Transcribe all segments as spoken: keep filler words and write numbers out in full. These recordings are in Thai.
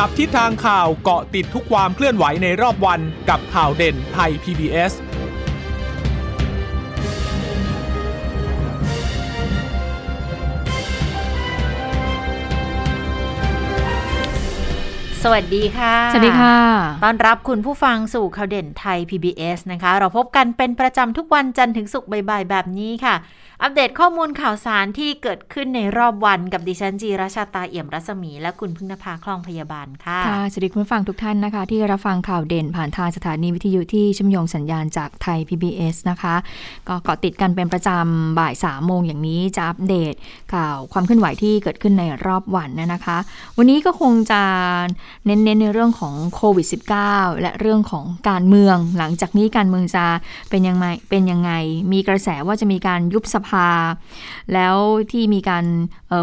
จับทิศทางข่าวเกาะติดทุกความเคลื่อนไหวในรอบวันกับข่าวเด่นไทย พี บี เอสสวัสดีค่ะสวัสดีค่ะต้อนรับคุณผู้ฟังสู่ข่าวเด่นไทย พี บี เอส นะคะเราพบกันเป็นประจำทุกวันจันทร์ถึงศุกร์บ่ายๆแบบนี้ค่ะอัปเดตข้อมูลข่าวสารที่เกิดขึ้นในรอบวันกับดิฉันจีราชาตาเอี่ยมรัศมีและคุณพึ่งนภาคล่องพยาบาลค่ะค่ะสวัสดีคุณผู้ฟังทุกท่านนะคะที่รับฟังข่าวเด่นผ่านทางสถานีวิทยุที่เชื่อมโยงสัญญาณจากไทย พี บี เอส นะคะก็เกาะติดกันเป็นประจำบ่ายสามโมงอย่างนี้จะอัปเดตข่าวความเคลื่อนไหวที่เกิดขึ้นในรอบวันนะคะวันนี้ก็คงจะเน้นๆในเรื่องของโควิด สิบเก้า และเรื่องของการเมืองหลังจากนี้การเมืองจะเป็นยังไงเป็นยังไงมีกระแสว่าจะมีการยุบสภาแล้วที่มีการ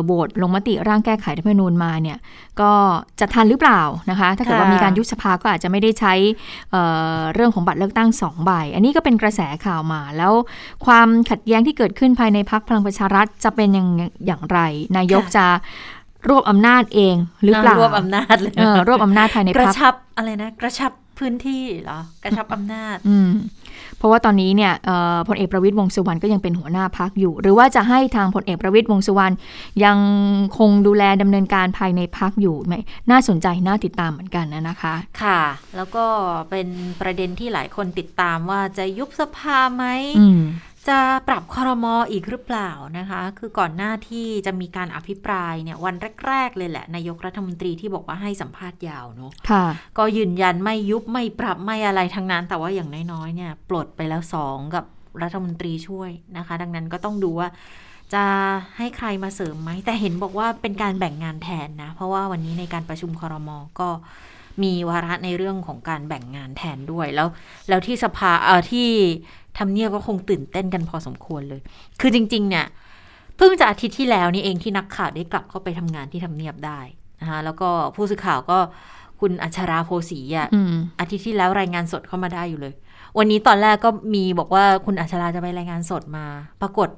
โหวตลงมติร่างแก้ไขรัฐธรรมนูญมาเนี่ยก็จะทันหรือเปล่านะคะถ้าเกิดว่ามีการยุบสภาก็อาจจะไม่ได้ใช้เอ่อเรื่องของบัตรเลือกตั้งสองใบอันนี้ก็เป็นกระแสข่าวมาแล้วความขัดแย้งที่เกิดขึ้นภายในพรรคพลังประชารัฐจะเป็นอย่างอย่างไรนายกจะรวบอำนาจเองหรือเปล่ารวบอำนาจเลยรวบอำนาจภายในพรรคกระชับอะไรนะกระชับพื้นที่เหรอกระชับอำนาจอืมเพราะว่าตอนนี้เนี่ยพลเอกประวิตรวงษ์สุวรรณก็ยังเป็นหัวหน้าพรรคอยู่หรือว่าจะให้ทางพลเอกประวิตรวงษ์สุวรรณยังคงดูแลดำเนินการภายในพรรคอยู่ไหมน่าสนใจน่าติดตามเหมือนกันนะคะค่ะแล้วก็เป็นประเด็นที่หลายคนติดตามว่าจะยุบสภาไหมจะปรับครม.อีกหรือเปล่านะคะคือก่อนหน้าที่จะมีการอภิปรายเนี่ยวันแรกๆเลยแหละนายกรัฐมนตรีที่บอกว่าให้สัมภาษณ์ยาวเนาะก็ยืนยันไม่ยุบไม่ปรับไม่อะไรทั้งนั้นแต่ว่าอย่างน้อยๆเนี่ยปลดไปแล้วสองกับรัฐมนตรีช่วยนะคะดังนั้นก็ต้องดูว่าจะให้ใครมาเสริมไหมแต่เห็นบอกว่าเป็นการแบ่งงานแทนนะเพราะว่าวันนี้ในการประชุมครม.ก็มีวาระในเรื่องของการแบ่งงานแทนด้วยแล้วแล้วที่สภาเอ่อที่ทำเนียบก็คงตื่นเต้นกันพอสมควรเลยคือจริงๆเนี่ยเพิ่งจะอาทิตย์ที่แล้วนี่เองที่นักข่าวได้กลับเข้าไปทำงานที่ทำเนียบได้นะคะแล้วก็ผู้สื่อข่าวก็คุณอัชราโพสีอ่ะ อ, อาทิตย์ที่แล้วรายงานสดเข้ามาได้อยู่เลยวันนี้ตอนแรกก็มีบอกว่าคุณอัชราจะไปรายงานสดมาปรากฏ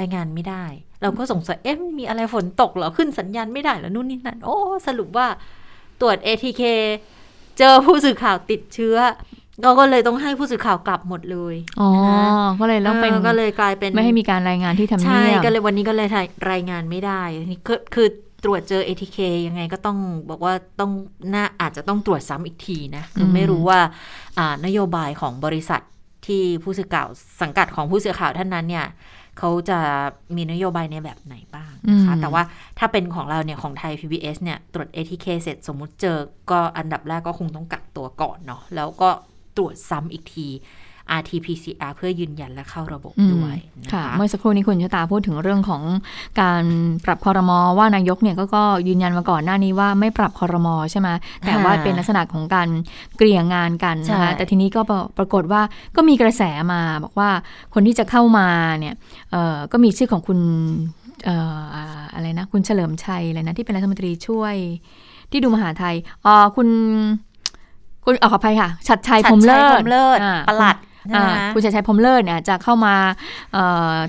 รายงานไม่ได้เราก็สงสัยเอ๊ะมีอะไรฝนตกเหรอขึ้นสัญญาณไม่ได้เหรอนู่นนี่นั่นโอ้สรุปว่าตรวจ เอ ที เค เจอผู้สื่อข่าวติดเชื้อเราก็เลยต้องให้ผู้สื่อข่าวกลับหมดเลยอ๋อก็เลยแล้วเป็นก็เลยกลายเป็นไม่ให้มีการรายงานที่ทำเนียบใช่ก็เลยวันนี้ก็เลยรายงานไม่ได้นี่คือตรวจเจอ เอ ที เค ยังไงก็ต้องบอกว่าต้องน่าอาจจะต้องตรวจซ้ำอีกทีนะคือไม่รู้ว่านโยบายของบริษัทที่ผู้สื่อข่าวสังกัดของผู้สื่อข่าวท่านนั้นเนี่ยเขาจะมีนโยบายในแบบไหนบ้างนะคะแต่ว่าถ้าเป็นของเราเนี่ยของไทย พี บี เอส เนี่ยตรวจ เอ ที เค เสร็จสมมุติเจอก็อันดับแรกก็คงต้องกักตัวก่อนเนาะแล้วก็ตรวจซ้ำอีกที อาร์ ที พี ซี อาร์ เพื่อยืนยันและเข้าระบบด้วยนะคะเมื่อสักครู่นี้คุณชะตาพูดถึงเรื่องของการปรับครม.ว่านายกเนี่ย ก, ก็ยืนยันมาก่อนหน้านี้ว่าไม่ปรับครม.ใช่ไหมแต่ว่าเป็นลักษณะของการเกลี่ยงานกันนะคะแต่ทีนี้ก็ปรากฏว่าก็มีกระแสมาบอกว่าคนที่จะเข้ามาเนี่ยก็มีชื่อของคุณเอ่ออะไรนะคุณเฉลิมชัยอะไรนะที่เป็นรัฐมนตรีช่วยที่ดูมหาไทยอ๋อคุณคุณขออภัยค่ะชัดชัยพรหมเลิศปลัดคุณชัดชัยพรหมเลิศเนี่ยจะเข้ามา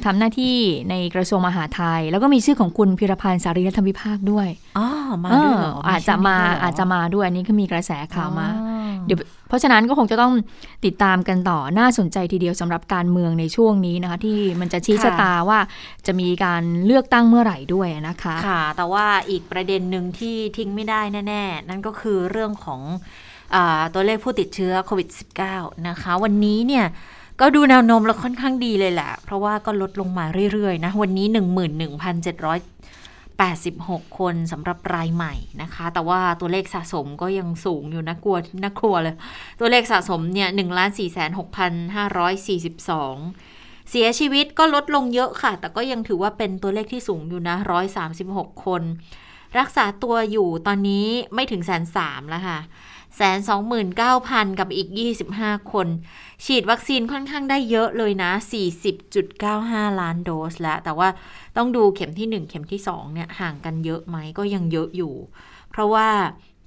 ทำหน้าที่ในกระทรวงมหาดไทยแล้วก็มีชื่อของคุณพิรพันธ์สารีรัฐวิภาคด้วยอ๋อมาด้วยเหรออาจจะมาอาจจะมาด้วยอันนี้ก็มีกระแสข่าวมาเดี๋ยวเพราะฉะนั้นก็คงจะต้องติดตามกันต่อน่าสนใจทีเดียวสำหรับการเมืองในช่วงนี้นะคะที่มันจะชี้ชะตาว่าจะมีการเลือกตั้งเมื่อไหร่ด้วยนะคะค่ะแต่ว่าอีกประเด็นนึงที่ทิ้งไม่ได้แน่ๆนั่นก็คือเรื่องของตัวเลขผู้ติดเชื้อโควิด สิบเก้า นะคะวันนี้เนี่ยก็ดูแนวโน้มแล้วค่อนข้างดีเลยแหละเพราะว่าก็ลดลงมาเรื่อยๆนะวันนี้ หนึ่งหมื่นหนึ่งพันเจ็ดร้อยแปดสิบหก คนสำหรับรายใหม่นะคะแต่ว่าตัวเลขสะสมก็ยังสูงอยู่นะกลัวน่ากลัวเลยตัวเลขสะสมเนี่ย หนึ่งล้านสี่แสนหกพันห้าร้อยสี่สิบสอง เสียชีวิตก็ลดลงเยอะค่ะแต่ก็ยังถือว่าเป็นตัวเลขที่สูงอยู่นะหนึ่งร้อยสามสิบหกคนรักษาตัวอยู่ตอนนี้ไม่ถึง หนึ่งแสนสามพัน แล้วค่ะหนึ่งแสนสองหมื่นเก้าพัน กับอีกยี่สิบห้าคนฉีดวัคซีนค่อนข้างได้เยอะเลยนะ สี่สิบจุดเก้าห้า ล้านโดสแล้วแต่ว่าต้องดูเข็มที่หนึ่งเข็มที่สองเนี่ยห่างกันเยอะไหมก็ยังเยอะอยู่เพราะว่า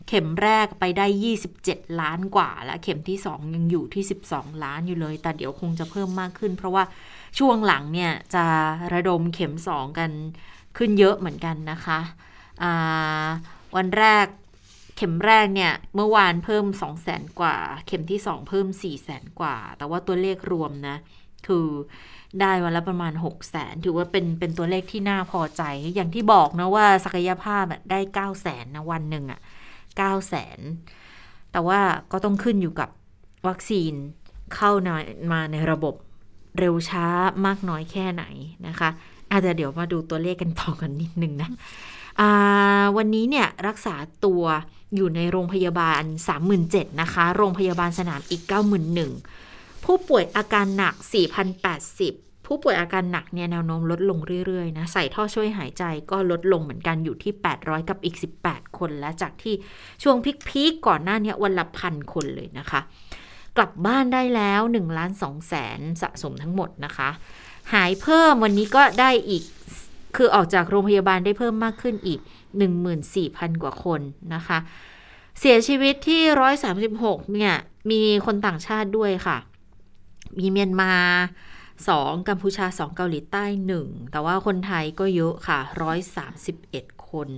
เข็มแรกไปได้ยี่สิบเจ็ดล้านกว่าและเข็มที่สองยังอยู่ที่สิบสองล้านอยู่เลยแต่เดี๋ยวคงจะเพิ่มมากขึ้นเพราะว่าช่วงหลังเนี่ยจะระดมเข็มสองกันขึ้นเยอะเหมือนกันนะคะอ่าวันแรก เข็มแรกเนี่ยเมื่อวานเพิ่ม สองแสน กว่าเข็มที่สองเพิ่ม สี่แสน กว่าแต่ว่าตัวเลขรวมนะคือได้วันละประมาณ หกแสน ถือว่าเป็นเป็นตัวเลขที่น่าพอใจอย่างที่บอกนะว่าศักยภาพได้ เก้าแสน นะวันหนึ่งอ่ะ เก้าแสน แต่ว่าก็ต้องขึ้นอยู่กับวัคซีนเข้ามาในระบบเร็วช้ามากน้อยแค่ไหนนะคะอาจจะเดี๋ยวมาดูตัวเลขกันต่อกันนิดนึงนะวันนี้เนี่ยรักษาตัวอยู่ในโรงพยาบาล สามหมื่นเจ็ดพัน นะคะโรงพยาบาลสนามอีก เก้าหมื่นหนึ่งพัน ผู้ป่วยอาการหนัก สี่พันแปดสิบ ผู้ป่วยอาการหนักเนี่ยแนวโน้มลดลงเรื่อยๆนะใส่ท่อช่วยหายใจก็ลดลงเหมือนกันอยู่ที่แปดร้อยกับอีกสิบแปดคนและจากที่ช่วงพีคๆก่อนหน้านี้วันละพันคนเลยนะคะกลับบ้านได้แล้ว หนึ่งล้านสองแสน สะสมทั้งหมดนะคะหายเพิ่มวันนี้ก็ได้อีกคือออกจากโรงพยาบาลได้เพิ่มมากขึ้นอีก หนึ่งหมื่นสี่พัน กว่าคนนะคะเสียชีวิตที่หนึ่งร้อยสามสิบหกเนี่ยมีคนต่างชาติด้วยค่ะมีเมียนมาสองกัมพูชาสองเกาหลีใต้หนึ่งแต่ว่าคนไทยก็เยอะค่ะหนึ่งร้อยสามสิบเอ็ดคน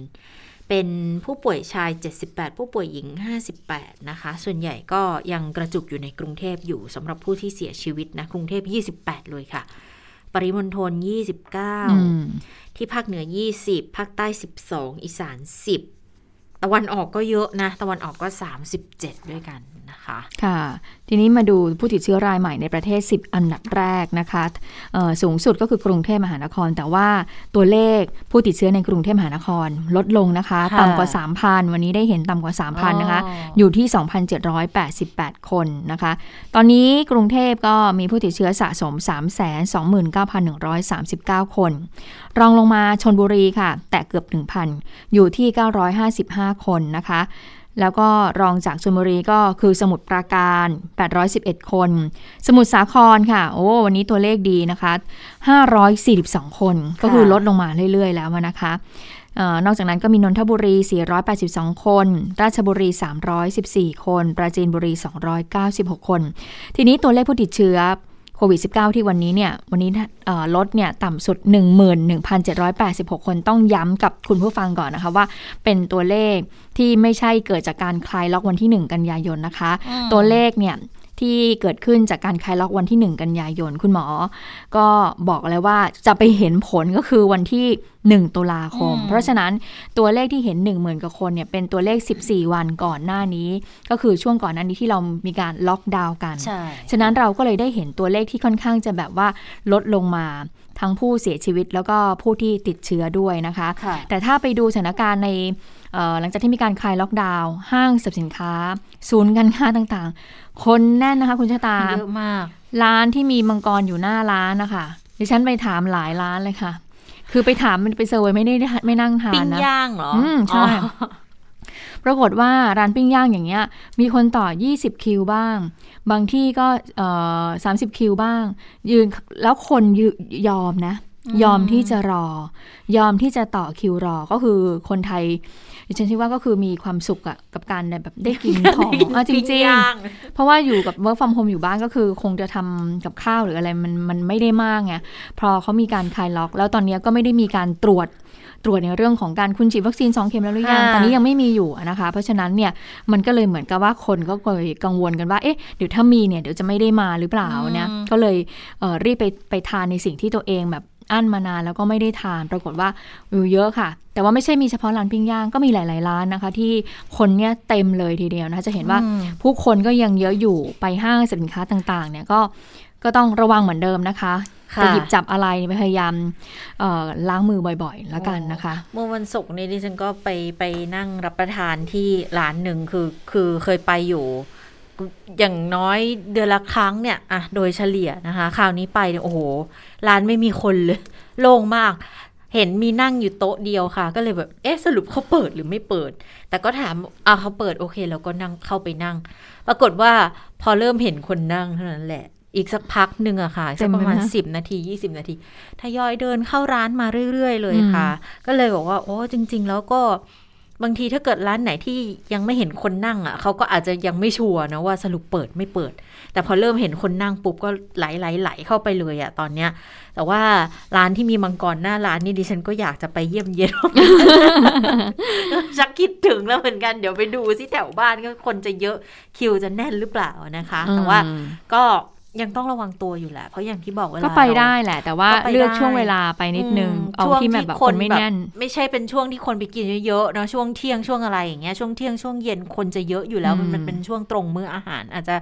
เป็นผู้ป่วยชายเจ็ดสิบแปดผู้ป่วยหญิงห้าสิบแปดนะคะส่วนใหญ่ก็ยังกระจุกอยู่ในกรุงเทพอยู่สำหรับผู้ที่เสียชีวิตนะกรุงเทพยี่สิบแปดเลยค่ะปริมณฑลยี่สิบเก้าที่ภาคเหนือยี่สิบภาคใต้สิบสองอีสานสิบตะวันออกก็เยอะนะตะวันออกก็สามสิบเจ็ดด้วยกันนะคะค่ะทีนี้มาดูผู้ติดเชื้อรายใหม่ในประเทศสิบอันดับแรกนะคะสูงสุดก็คือกรุงเทพมหานครแต่ว่าตัวเลขผู้ติดเชื้อในกรุงเทพมหานครลดลงนะคะต่ำกว่า สามพัน วันนี้ได้เห็นต่ำกว่า สามพัน นะคะอยู่ที่ สองพันเจ็ดร้อยแปดสิบแปด คนนะคะตอนนี้กรุงเทพก็มีผู้ติดเชื้อสะสม สามแสนสองหมื่นเก้าพันหนึ่งร้อยสามสิบเก้า คนรองลงมาชลบุรีค่ะแต่เกือบ หนึ่งพัน อยู่ที่ เก้าร้อยห้าสิบห้า คนนะคะแล้วก็รองจากชลบุรีก็คือสมุทรปราการแปดร้อยสิบเอ็ดคนสมุทรสาครค่ะโอ้วันนี้ตัวเลขดีนะคะห้าร้อยสี่สิบสองคนก็คือลดลงมาเรื่อยๆแล้วนะคะเอ่อนอกจากนั้นก็มีนนทบุรีสี่ร้อยแปดสิบสองคนราชบุรีสามร้อยสิบสี่คนปราจีนบุรีสองร้อยเก้าสิบหกคนทีนี้ตัวเลขผู้ติดเชื้อโควิด สิบเก้า ที่วันนี้เนี่ยวันนี้ลดเนี่ยต่ำสุด หนึ่งหมื่นหนึ่งพันเจ็ดร้อยแปดสิบหก คนต้องย้ำกับคุณผู้ฟังก่อนนะคะว่าเป็นตัวเลขที่ไม่ใช่เกิดจากการคลายล็อกวันที่หนึ่งกันยายนนะคะตัวเลขเนี่ยที่เกิดขึ้นจากการคลายล็อกวันที่หนึ่งกันยายนคุณหมอก็บอกแล้วว่าจะไปเห็นผลก็คือวันที่หนึ่งตุลาคมเพราะฉะนั้นตัวเลขที่เห็น หนึ่งหมื่น กว่าคนเนี่ยเป็นตัวเลขสิบสี่วันก่อนหน้านี้ก็คือช่วงก่อนหน้านี้ที่เรามีการล็อกดาวน์กันฉะนั้นเราก็เลยได้เห็นตัวเลขที่ค่อนข้างจะแบบว่าลดลงมาทั้งผู้เสียชีวิตแล้วก็ผู้ที่ติดเชื้อด้วยนะคะแต่ถ้าไปดูสถานการณ์ในหลังจากที่มีการคลายล็อกดาวน์ห้างสรรพสินค้าศูนย์การค้าต่างๆคนแน่นนะคะคุณชะตาเยอะมากร้านที่มีมังกรอยู่หน้าร้านนะคะดิฉันไปถามหลายร้านเลยค่ะคือไปถามมันไปเซอร์เวย์ไม่ได้ไม่นั่งทานนะปิ้งย่างเหรออืมใช่ปรากฏว่าร้านปิ้งย่างอย่างเงี้ยมีคนต่อยี่สิบคิวบ้างบางที่ก็เอ่อสามสิบคิวบ้างยืนแล้วคนยอมนะยอมที่จะรอยอมที่จะต่อคิวรอก็คือคนไทยดิฉันคิดว่าก็คือมีความสุขอะกับการแบบได้กินของอ่ะจริงๆเพราะว่าอยู่กับ work from home อยู่บ้านก็คือคงจะทำกับข้าวหรืออะไรมันมันไม่ได้มากไงพอเขามีการคลายล็อกแล้วตอนนี้ก็ไม่ได้มีการตรวจตรวจในเรื่องของการคุณฉีดวัคซีนสองเข็มแล้วหรือยังตอนนี้ยังไม่มีอยู่นะคะเพราะฉะนั้นเนี่ยมันก็เลยเหมือนกับว่าคนก็กังวลกันว่าเอ๊ะเดี๋ยวถ้ามีเนี่ยเดี๋ยวจะไม่ได้มาหรือเปล่านะก็เลยเอ่อรีบไปไปทานในสิ่งที่ตัวเองแบบอั้นมานานแล้วก็ไม่ได้ทานปรากฏว่าอยู่เยอะค่ะแต่ว่าไม่ใช่มีเฉพาะร้านปิ้งย่างก็มีหลายๆร้านนะคะที่คนเนี่ยเต็มเลยทีเดียวนะจะเห็นว่าผู้คนก็ยังเยอะอยู่ไปห้างสินค้าต่างๆเนี่ยก็ก็ต้องระวังเหมือนเดิมนะคะจะหยิบจับอะไรพยายามล้างมือบ่อยๆแล้วกันนะคะเมื่อวันศุกร์นี้ดิฉันก็ไปไปนั่งรับประทานที่ร้านหนึ่งคือคือเคยไปอยู่อย่างน้อยเดือนละครั้งเนี่ยอ่ะโดยเฉลี่ยนะคะคราวนี้ไปเนี่ยโอ้โหร้านไม่มีคนเลยโล่งมากเห็นมีนั่งอยู่โต๊ะเดียวค่ะก็เลยแบบเอ๊ะสรุปเขาเปิดหรือไม่เปิดแต่ก็ถามอ่ะเขาเปิดโอเคเราก็นั่งเข้าไปนั่งปรากฏว่าพอเริ่มเห็นคนนั่งเท่านั้นแหละอีกสักพักหนึ่งอะค่ะสักประมาณสิบนาทียี่สิบนาทีทยอยเดินเข้าร้านมาเรื่อยๆเลยค่ะก็เลยบอกว่าโอ้จริงๆแล้วก็ บางทีถ้าเกิดร้านไหนที่ยังไม่เห็นคนนั่งอ่ะเขาก็อาจจะยังไม่ชัวร์นะว่าสรุปเปิดไม่เปิดแต่พอเริ่มเห็นคนนั่งปุ๊บก็ไหลไหลไหลเข้าไปเลยอ่ะตอนเนี้ยแต่ว่าร้านที่มีมังกรหน้าร้านนี่ดิฉันก็อยากจะไปเยี่ยมเยียน ชักคิดถึงแล้วเหมือนกันเดี๋ยวไปดูซิแถวบ้านก็คนจะเยอะคิวจะแน่นหรือเปล่านะคะแต่ว่าก็ยังต้องระวังตัวอยู่แหละเพราะอย่างที่บอกเวลาก็ไปได้แหละแต่ว่าเลือกช่วงเวลาไปนิดนึงเอาที่แบบคนไม่แน่นไม่ใช่เป็นช่วงที่คนไปกินเยอะๆเนาะช่วงเที่ยงช่วงอะไรอย่างเงี้ยช่วงเที่ยงช่วงเย็นคนจะเยอะอยู่แล้วมันเป็นช่วงตรงมื้ออาหารอาจจะ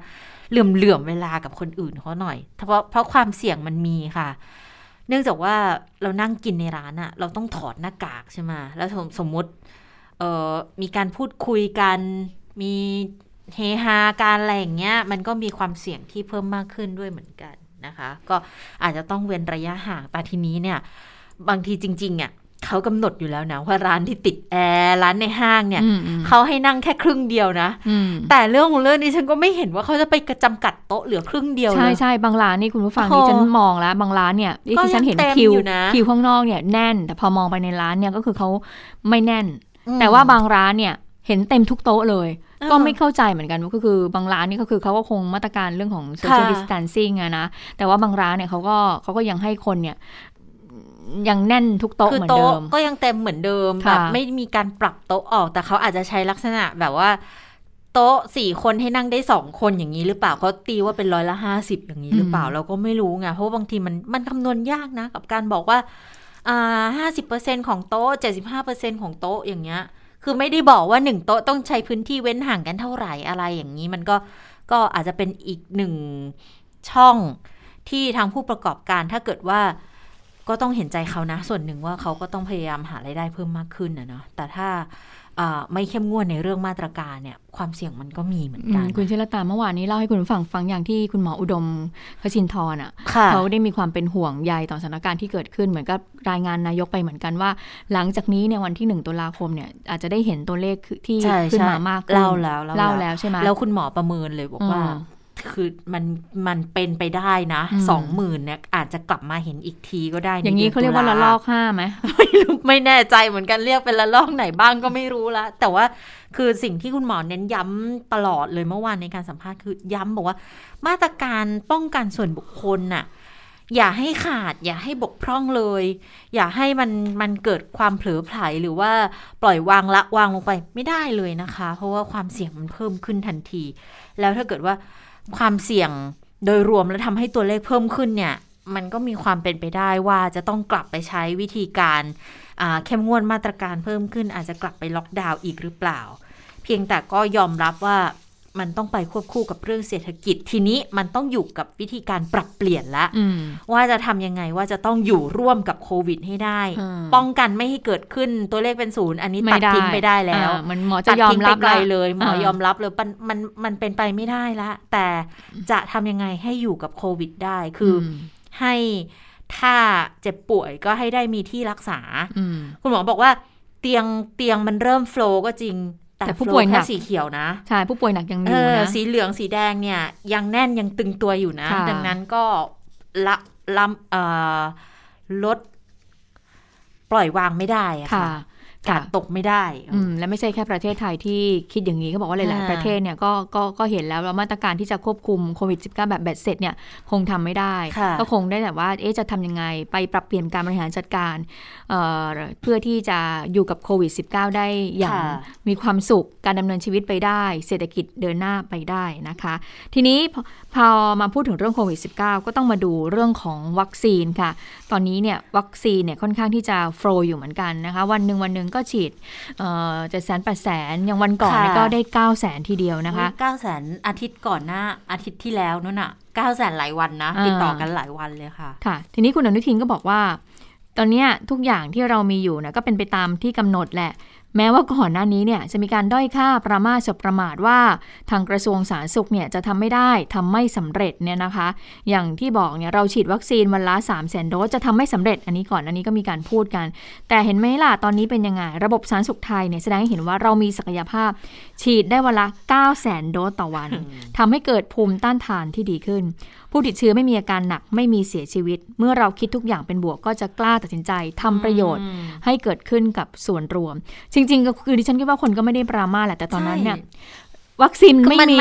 เหลื่อมๆเวลากับคนอื่นเขาหน่อยเพราะเพราะความเสี่ยงมันมีค่ะเนื่องจากว่าเรานั่งกินในร้านอะเราต้องถอดหน้ากากใช่ไหมแล้วสมมติเอ่อมีการพูดคุยกันมีเฮฮาการอะไรอย่างเงี้ยมันก็มีความเสี่ยงที่เพิ่มมากขึ้นด้วยเหมือนกันนะคะก็อาจจะต้องเว้นระยะห่างแต่ทีนี้เนี่ยบางทีจริงๆอ่ะเขากำหนดอยู่แล้วนะว่าร้านที่ติดแอร์ร้านในห้างเนี่ยเขาให้นั่งแค่ครึ่งเดียวนะแต่เรื่องของเรื่องนี้ฉันก็ไม่เห็นว่าเขาจะไปจำกัดโต๊ะเหลือครึ่งเดียวใช่ใช่บางร้านนี่คุณผู้ฟังนี่ฉันมองแล้วบางร้านเนี่ยที่ฉันเห็นคิวคิวข้างนอกเนี่ยแน่นแต่พอมองไปในร้านเนี่ยก็คือเขาไม่แน่นแต่ว่าบางร้านเนี่ยเห็นเต็มทุกโต๊ะเลยก็ไม่เข้าใจเหมือนกันว่าก็คือบางร้านนี่ก็คือเขาก็คงมาตรการเรื่องของ social distancing อะนะแต่ว่าบางร้านเนี่ยเขาก็เขาก็ยังให้คนเนี่ยยังแน่นทุกโต๊ะเหมือนเดิมก็ยังเต็มเหมือนเดิมแบบไม่มีการปรับโต๊ะออกแต่เขาอาจจะใช้ลักษณะแบบว่าโต๊ะสี่คนให้นั่งได้สองคนอย่างนี้หรือเปล่าเขาตีว่าเป็นร้อยละห้าสิบอย่างนี้หรือเปล่าเราก็ไม่รู้ไงเพราะบางทีมันมันคำนวณยากนะกับการบอกว่าอ่า ห้าสิบเปอร์เซ็นต์ ของโต๊ะ เจ็ดสิบห้าเปอร์เซ็นต์ ของโต๊ะอย่างเงี้ยคือไม่ได้บอกว่าหนึ่งโต๊ะต้องใช้พื้นที่เว้นห่างกันเท่าไหร่อะไรอย่างนี้มันก็ก็อาจจะเป็นอีกหนึ่งช่องที่ทางผู้ประกอบการถ้าเกิดว่าก็ต้องเห็นใจเขานะส่วนหนึ่งว่าเขาก็ต้องพยายามหารายได้เพิ่มมากขึ้นนะเนาะแต่ถ้าไม่เข้มงวดในเรื่องมาตรการเนี่ยความเสี่ยงมันก็มีเหมือนกันคุณชลตาเมื่อวานนี้เล่าให้คุณฟังฟังอย่างที่คุณหมออุดมขชินทร์อ่ะเขาได้มีความเป็นห่วงใยต่อสถานการณ์ที่เกิดขึ้นเหมือนกับรายงานนายกไปเหมือนกันว่าหลังจากนี้เนี่ยวันที่หนึ่งตุลาคมเนี่ยอาจจะได้เห็นตัวเลขที่ขึ้นมามากขึ้นเล่าแล้วเล่าแล้วใช่ไหมแล้วคุณหมอประเมินเลยบอกว่าคือมันมันเป็นไปได้นะสองหมื่นเนี่ยอาจจะกลับมาเห็นอีกทีก็ได้อย่างนี้เขาเรียกว่าละลอกห้าไหมไม่รู้ไม่แน่ใจเหมือนกันเรียกเป็นละลอกไหนบ้างก็ไม่รู้ละแต่ว่าคือสิ่งที่คุณหมอเน้นย้ำตลอดเลยเมื่อวานในการสัมภาษณ์คือย้ำบอกว่ามาตรการป้องกันส่วนบุคคลน่ะอย่าให้ขาดอย่าให้บกพร่องเลยอย่าให้มันมันเกิดความเผลอไผลหรือว่าปล่อยวางละวางลงไปไม่ได้เลยนะคะเพราะว่าความเสี่ยงมันเพิ่มขึ้นทันทีแล้วถ้าเกิดว่าความเสี่ยงโดยรวมแล้วทำให้ตัวเลขเพิ่มขึ้นเนี่ยมันก็มีความเป็นไปได้ว่าจะต้องกลับไปใช้วิธีการเข้มงวดมาตรการเพิ่มขึ้นอาจจะกลับไปล็อกดาวน์อีกหรือเปล่าเพียงแต่ก็ยอมรับว่ามันต้องไปควบคู่กับเรื่องเศรษฐกิจทีนี้มันต้องอยู่กับวิธีการปรับเปลี่ยนละว่าจะทำยังไงว่าจะต้องอยู่ร่วมกับโควิดให้ได้ป้องกันไม่ให้เกิดขึ้นตัวเลขเป็นศูนย์อันนี้ตัดทิ้งไปได้แล้วมันหมอจะยอมรับไกลเลยหมอยอมรับเลยมันมันเป็นไปไม่ได้ละแต่จะทำยังไงให้อยู่กับโควิดได้คือให้ถ้าเจ็บป่วยก็ให้ได้มีที่รักษาคุณหมอบอกว่าเตียงเตียงมันเริ่มโฟลว์ก็จริงแต่ผู้ป่วยหนักสีเขียวนะใช่ผู้ป่วยหนักยังอยู่นะสีเหลืองสีแดงเนี่ยยังแน่นยังตึงตัวอยู่นะดังนั้นก็ละละเอ่อลดปล่อยวางไม่ได้อะค่ะกาดตกไม่ได้และไม่ใช่แค่ประเทศไทยที่คิดอย่างนี้เขาบอกว่าหลายๆประเทศเนี่ยก็ก็ก็เห็นแล้วว่ามาตรการที่จะควบคุมโควิด สิบเก้า แบบแบดเสร็จเนี่ยคงทำไม่ได้ก็คงได้แต่ว่าเอ๊ะจะทำยังไงไปปรับเปลี่ยนการบริหารจัดการเอ่อเพื่อที่จะอยู่กับโควิด สิบเก้า ได้อย่างมีความสุขการดำเนินชีวิตไปได้เศรษฐกิจเดินหน้าไปได้นะคะทีนี้พอมาพูดถึงเรื่องโควิด สิบเก้า ก็ต้องมาดูเรื่องของวัคซีนค่ะตอนนี้เนี่ยวัคซีนเนี่ยค่อนข้างที่จะโฟลว์อยู่เหมือนกันนะคะวันนึงวันนึงก็ฉีดเจ็ดแสนแปดแสนอย่างวันก่อนก็ได้เก้าแสนทีเดียวนะคะเก้าแสนอาทิตย์ก่อนหน้าอาทิตย์ที่แล้วนั่นน่ะเก้าแสนหลายวันนะติดต่อกันหลายวันเลยค่ะค่ะทีนี้คุณอนุทินก็บอกว่าตอนนี้ทุกอย่างที่เรามีอยู่นะก็เป็นไปตามที่กำหนดแหละแม้ว่าก่อนหน้านี้เนี่ยจะมีการด้อยค่าประมาทสบประมาทว่าทางกระทรวงสาธารณสุขเนี่ยจะทำไม่ได้ทำไม่สำเร็จเนี่ยนะคะอย่างที่บอกเนี่ยเราฉีดวัคซีนวันละ สามแสน โดสจะทำไม่สำเร็จอันนี้ก่อนอันนี้ก็มีการพูดกันแต่เห็นไหมล่ะตอนนี้เป็นยังไงระบบสาธารณสุขไทยเนี่ยแสดงให้เห็นว่าเรามีศักยภาพฉีดได้วันละ เก้าแสน โดสต่อวัน ทำให้เกิดภูมิต้านทานที่ดีขึ้นผู้ติดเชื้อไม่มีอาการหนักไม่มีเสียชีวิตเมื่อเราคิดทุกอย่างเป็นบวกก็จะกล้าตัดสินใจทำประโยชน์ให้เกิดขึ้นกับส่วนรวมจ ริงๆก็คือดิฉันคิดว่าคนก็ไม่ได้ปรามาแหละแต่ตอนนั้นเนี่ยวัคซีนไม่มี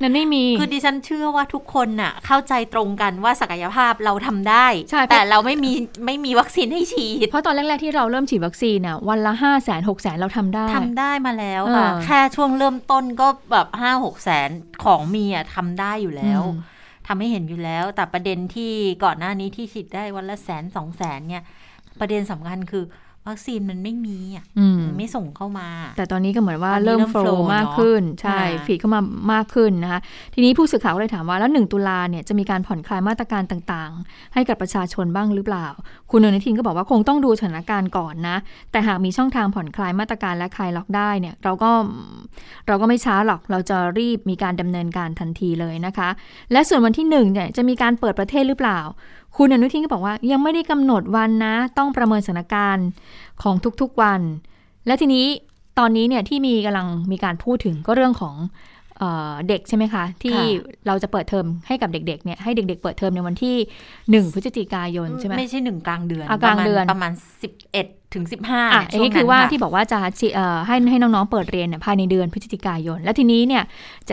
นั่นไม่มีคือดิฉันเชื่อว่าทุกคนน่ะเข้าใจตรงกันว่าศักยภาพเราทำได้แต่เราไม่มีไม่มีวัคซีนให้ฉีดเพราะตอนแรกๆที่เราเริ่มฉีดวัคซีนน่ะวันละ ห้าแสน หกแสน เราทำได้ทำได้มาแล้วค่ะแค่ช่วงเริ่มต้นก็แบบ ห้าหกแสนของมีอ่ะทำได้อยู่แล้วทำให้เห็นอยู่แล้วแต่ประเด็นที่ก่อนหน้านี้ที่ฉีดได้วันละแสนสองแสนเนี่ยประเด็นสำคัญคือวัคซีนมันไม่มีอ่ะไม่ส่งเข้ามาแต่ตอนนี้ก็เหมือนว่าเริ่มโฟลว์มากขึ้นใช่ฟีดเข้ามามากขึ้นนะคะทีนี้ผู้สื่อข่าวก็เลยถามว่าแล้วหนึ่งตุลาเนี่ยจะมีการผ่อนคลายมาตรการต่างๆให้กับประชาชนบ้างหรือเปล่าคุณอนุทินก็บอกว่าคงต้องดูสถานการณ์ก่อนนะแต่หากมีช่องทางผ่อนคลายมาตรการและคลายล็อกได้เนี่ยเราก็เราก็ไม่ช้าหรอกเราจะรีบมีการดำเนินการทันทีเลยนะคะและส่วนวันที่หนึ่งเนี่ยจะมีการเปิดประเทศหรือเปล่าคุณอนุทินก็บอกว่ายังไม่ได้กำหนดวันนะต้องประเมินสถานการณ์ของทุกๆวันและทีนี้ตอนนี้เนี่ยที่มีกำลังมีการพูดถึงก็เรื่องของเอ่อเด็กใช่ไหมคะที่เราจะเปิดเทอมให้กับเด็กๆเนี่ยให้เด็กๆเปิดเทอมในวันที่หนึ่งพฤศจิกายนใช่ไหมไม่ใช่หนึ่งกลางเดือนกลางเดือนประมาณสิบเอ็ดถึงสิบห้าอ่ะนี่คือว่าที่บอกว่าจะให้ให้น้องๆเปิดเรียนเนี่ยภายในเดือนพฤศจิกายนและทีนี้เนี่ย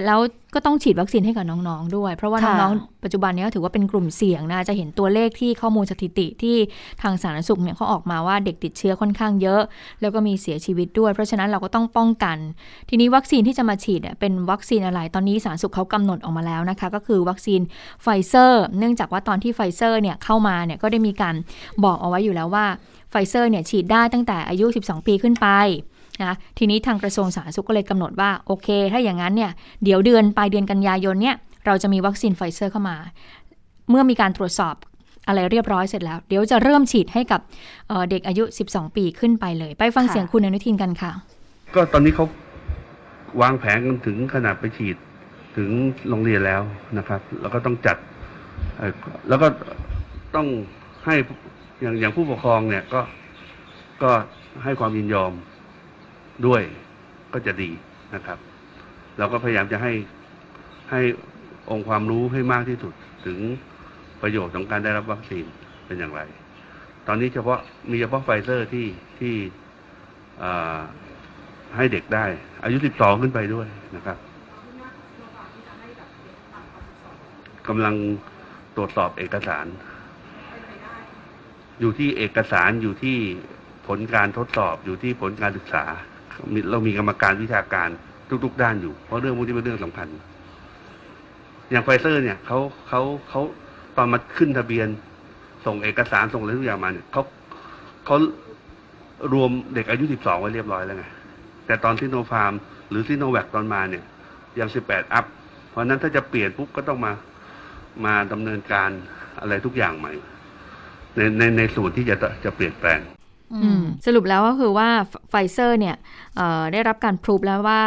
แล้วก็ต้องฉีดวัคซีนให้กับน้องๆด้วยเพราะว่าน้องๆปัจจุบันนี้ก็ถือว่าเป็นกลุ่มเสี่ยงนะจะเห็นตัวเลขที่ข้อมูลสถิติที่ทางสาธารณสุขเนี่ยเขาออกมาว่าเด็กติดเชื้อค่อนข้างเยอะแล้วก็มีเสียชีวิตด้วยเพราะฉะนั้นเราก็ต้องป้องกันทีนี้วัคซีนที่จะมาฉีดเป็นวัคซีนอะไรตอนนี้สาธารณสุขเขากำหนดออกมาแล้วนะคะก็คือวัคซีนไฟเซอร์เนื่องจากว่าตอนที่ไฟเซอร์เนี่ยเข้ามาเนี่ยก็ได้มีการบอกเอาไว้อยู่แล้วว่าไฟเซอร์เนี่ยฉีดได้ตั้งแต่อายุสิบสองปีขึ้นไปนะทีนี้ทางกระทรวงสาธารณสุขก็เลยกำหนดว่าโอเคถ้าอย่างนั้นเนี่ยเดี๋ยวเดือนปลายเดือนกันยายนเนี่ยเราจะมีวัคซีนไฟเซอร์เข้ามาเมื่อมีการตรวจสอบอะไรเรียบร้อยเสร็จแล้วเดี๋ยวจะเริ่มฉีดให้กับ เอ่อ เด็กอายุสิบสองปีขึ้นไปเลยไปฟังเสียงคุณอนุทินกันค่ะก็ตอนนี้เขาวางแผนกันถึงขนาดไปฉีดถึงโรงเรียนแล้วนะครับแล้วก็ต้องจัดแล้วก็ต้องให้อย่างอย่างผู้ปกครองเนี่ยก็ก็ให้ความยินยอมด้วยก็จะดีนะครับเราก็พยายามจะให้ให้องค์ความรู้ให้มากที่สุดถึงประโยชน์ของการได้รับวัคซีนเป็นอย่างไรตอนนี้เฉพาะมีเฉพาะไฟเซอร์ที่ที่ให้เด็กได้อายุสิบสองขึ้นไปด้วยนะครับกำลังตรวจสอบเอกสารอยู่ที่เอกสารอยู่ที่ผลการทดสอบอยู่ที่ผลการศึกษาเรามีกรรมการวิชาการทุกๆด้านอยู่เพราะเรื่องพวกนี้เป็นเรื่องสำคัญอย่างไฟเซอร์เนี่ยเขาเขาเขาตอนมาขึ้นทะเบียนส่งเอกสารส่งอะไรทุกอย่างมาเนี่ยเขาเขารวมเด็กอายุสิบสองไว้เรียบร้อยแล้วไงแต่ตอนซิโนฟาร์มหรือซิโนแวคตอนมาเนี่ยยังสิบแปดอัพเพราะนั้นถ้าจะเปลี่ยนปุ๊บก็ต้องมามาดำเนินการอะไรทุกอย่างใหม่ในในในส่วนที่จะจะเปลี่ยนแปลงสรุปแล้วก็คือว่าไฟเซอร์เนี่ยได้รับการพรูฟแล้วว่า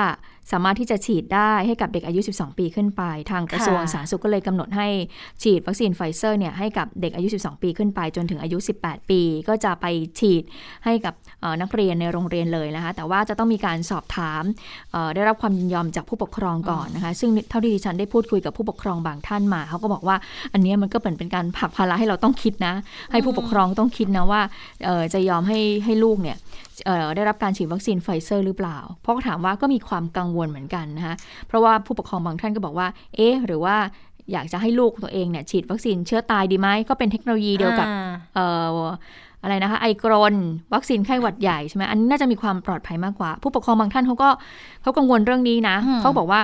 สามารถที่จะฉีดได้ให้กับเด็กอายุสิบสองปีขึ้นไปทางกระทรวงสาธารณสุขก็เลยกำหนดให้ฉีดวัคซีนไฟเซอร์เนี่ยให้กับเด็กอายุสิบสองปีขึ้นไปจนถึงอายุสิบแปดปีก็จะไปฉีดให้กับนักเรียนในโรงเรียนเลยนะคะแต่ว่าจะต้องมีการสอบถามได้รับความยินยอมจากผู้ปกครองก่อนนะคะซึ่งเท่าที่ดิฉันได้พูดคุยกับผู้ปกครองบางท่านมาเขาก็บอกว่าอันนี้มันก็เป็นเป็นการผลักภาระให้เราต้องคิดนะให้ผู้ปกครองต้องคิดนะว่าจะยอมให้ให้ลูกเนี่ยได้รับการฉีดวัคซีนไฟเซอร์หรือเปล่าเพราะถามว่าก็มีความกังวลเหมือนกันนะคะเพราะว่าผู้ปกครองบางท่านก็บอกว่าเอ๊ะหรือว่าอยากจะให้ลูกตัวเองเนี่ยฉีดวัคซีนเชื้อตายดีไหมก็เป็นเทคโนโลยีเดียวกับเอ่ออะไรนะคะไอกรนวัคซีนไข้หวัดใหญ่ใช่ไหมอันนี้น่าจะมีความปลอดภัยมากกว่าผู้ปกครองบางท่านเขาก็เขากังวลเรื่องนี้นะเขาบอกว่า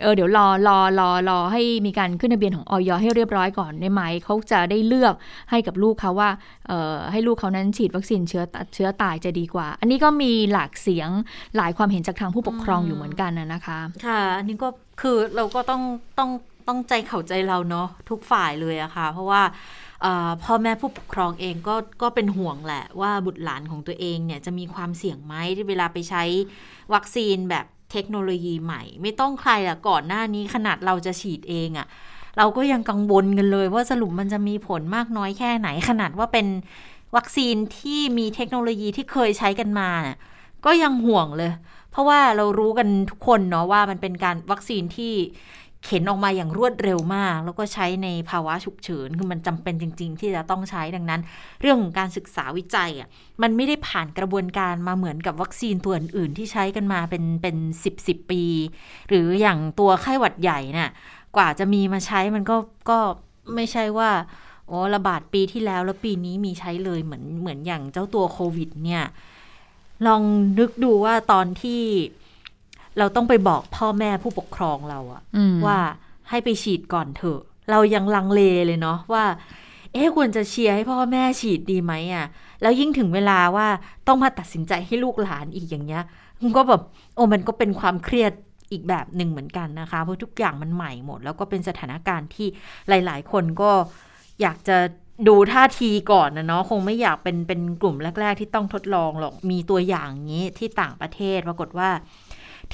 เออเดี๋ยวรอรอรอรอให้มีการขึ้นทะเบียนของอย.ให้เรียบร้อยก่อนได้ไหมเขาจะได้เลือกให้กับลูกเขาว่าเออให้ลูกเขานั้นฉีดวัคซีนเชื้อเชื้อตายจะดีกว่าอันนี้ก็มีหลากเสียงหลายความเห็นจากทางผู้ปกครองอยู่เหมือนกันนะคะค่ะอันนี้ก็คือเราก็ต้องต้องต้องใจเข้าใจเราเนาะทุกฝ่ายเลยอะค่ะเพราะว่าพ่อแม่ผู้ปกครองเองก็ก็เป็นห่วงแหละว่าบุตรหลานของตัวเองเนี่ยจะมีความเสี่ยงไหมที่เวลาไปใช้วัคซีนแบบเทคโนโลยีใหม่ไม่ต้องใครอะก่อนหน้านี้ขนาดเราจะฉีดเองอะเราก็ยังกังวลกันเลยว่าสรุปมันจะมีผลมากน้อยแค่ไหนขนาดว่าเป็นวัคซีนที่มีเทคโนโลยีที่เคยใช้กันมาเนี่ยก็ยังห่วงเลยเพราะว่าเรารู้กันทุกคนเนาะว่ามันเป็นการวัคซีนที่ เข็นออกมาอย่างรวดเร็วมากแล้วก็ใช้ในภาวะฉุกเฉินคือมันจำเป็นจริงๆที่จะต้องใช้ดังนั้นเรื่องของการศึกษาวิจัยอ่ะมันไม่ได้ผ่านกระบวนการมาเหมือนกับวัคซีนตัวอื่นๆที่ใช้กันมาเป็นเป็นสิบ สิบปีหรืออย่างตัวไข้หวัดใหญ่น่ะกว่าจะมีมาใช้มันก็ก็ไม่ใช่ว่าโอ้ระบาดปีที่แล้วแล้วปีนี้มีใช้เลยเหมือนเหมือนอย่างเจ้าตัวโควิดเนี่ยลองนึกดูว่าตอนที่เราต้องไปบอกพ่อแม่ผู้ปกครองเราอะว่าให้ไปฉีดก่อนเถอะเรายังลังเลเลยเนาะว่าเอ๊ะควรจะเชียร์ให้พ่อแม่ฉีดดีไหมอะแล้วยิ่งถึงเวลาว่าต้องมาตัดสินใจให้ลูกหลานอีกอย่างเงี้ยมันก็แบบโอ้มันก็เป็นความเครียดอีกแบบหนึ่งเหมือนกันนะคะเพราะทุกอย่างมันใหม่หมดแล้วก็เป็นสถานการณ์ที่หลายๆคนก็อยากจะดูท่าทีก่อนนะเนาะคงไม่อยากเป็นเป็นกลุ่มแรกๆที่ต้องทดลองหรอกมีตัวอย่างนี้ที่ต่างประเทศปรากฏว่า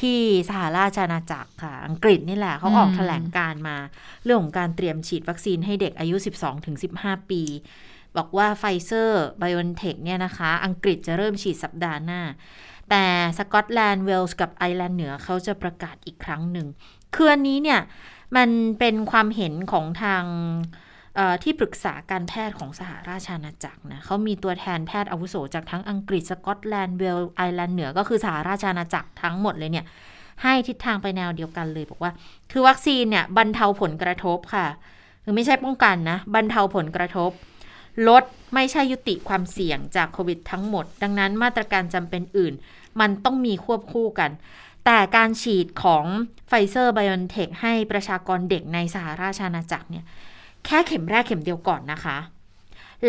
ที่สหราชอาณาจักรค่ะอังกฤษนี่แหละเขาออกแถลงการมาเรื่องของการเตรียมฉีดวัคซีนให้เด็กอายุ สิบสองถึงสิบห้า ปีบอกว่า Pfizer BioNTech เนี่ยนะคะอังกฤษจะเริ่มฉีดสัปดาห์หน้าแต่สกอตแลนด์เวลส์กับไอร์แลนด์เหนือเขาจะประกาศอีกครั้งหนึ่งคืออันนี้เนี่ยมันเป็นความเห็นของทางที่ปรึกษาการแพทย์ของสหราชอาณาจักรนะเขามีตัวแทนแพทย์อาวุโสจากทั้งอังกฤษสกอตแลนด์เวลส์ไอร์แลนด์เหนือก็คือสหราชอาณาจักรทั้งหมดเลยเนี่ยให้ทิศทางไปแนวเดียวกันเลยบอกว่าคือวัคซีนเนี่ยบรรเทาผลกระทบค่ะคือไม่ใช่ป้องกันนะบรรเทาผลกระทบลดไม่ใช่ยุติความเสี่ยงจากโควิดทั้งหมดดังนั้นมาตรการจำเป็นอื่นมันต้องมีควบคู่กันแต่การฉีดของ Pfizer BioNTech ให้ประชากรเด็กในสหราชอาณาจักรเนี่ยแค่เข็มแรกเข็มเดียวก่อนนะคะ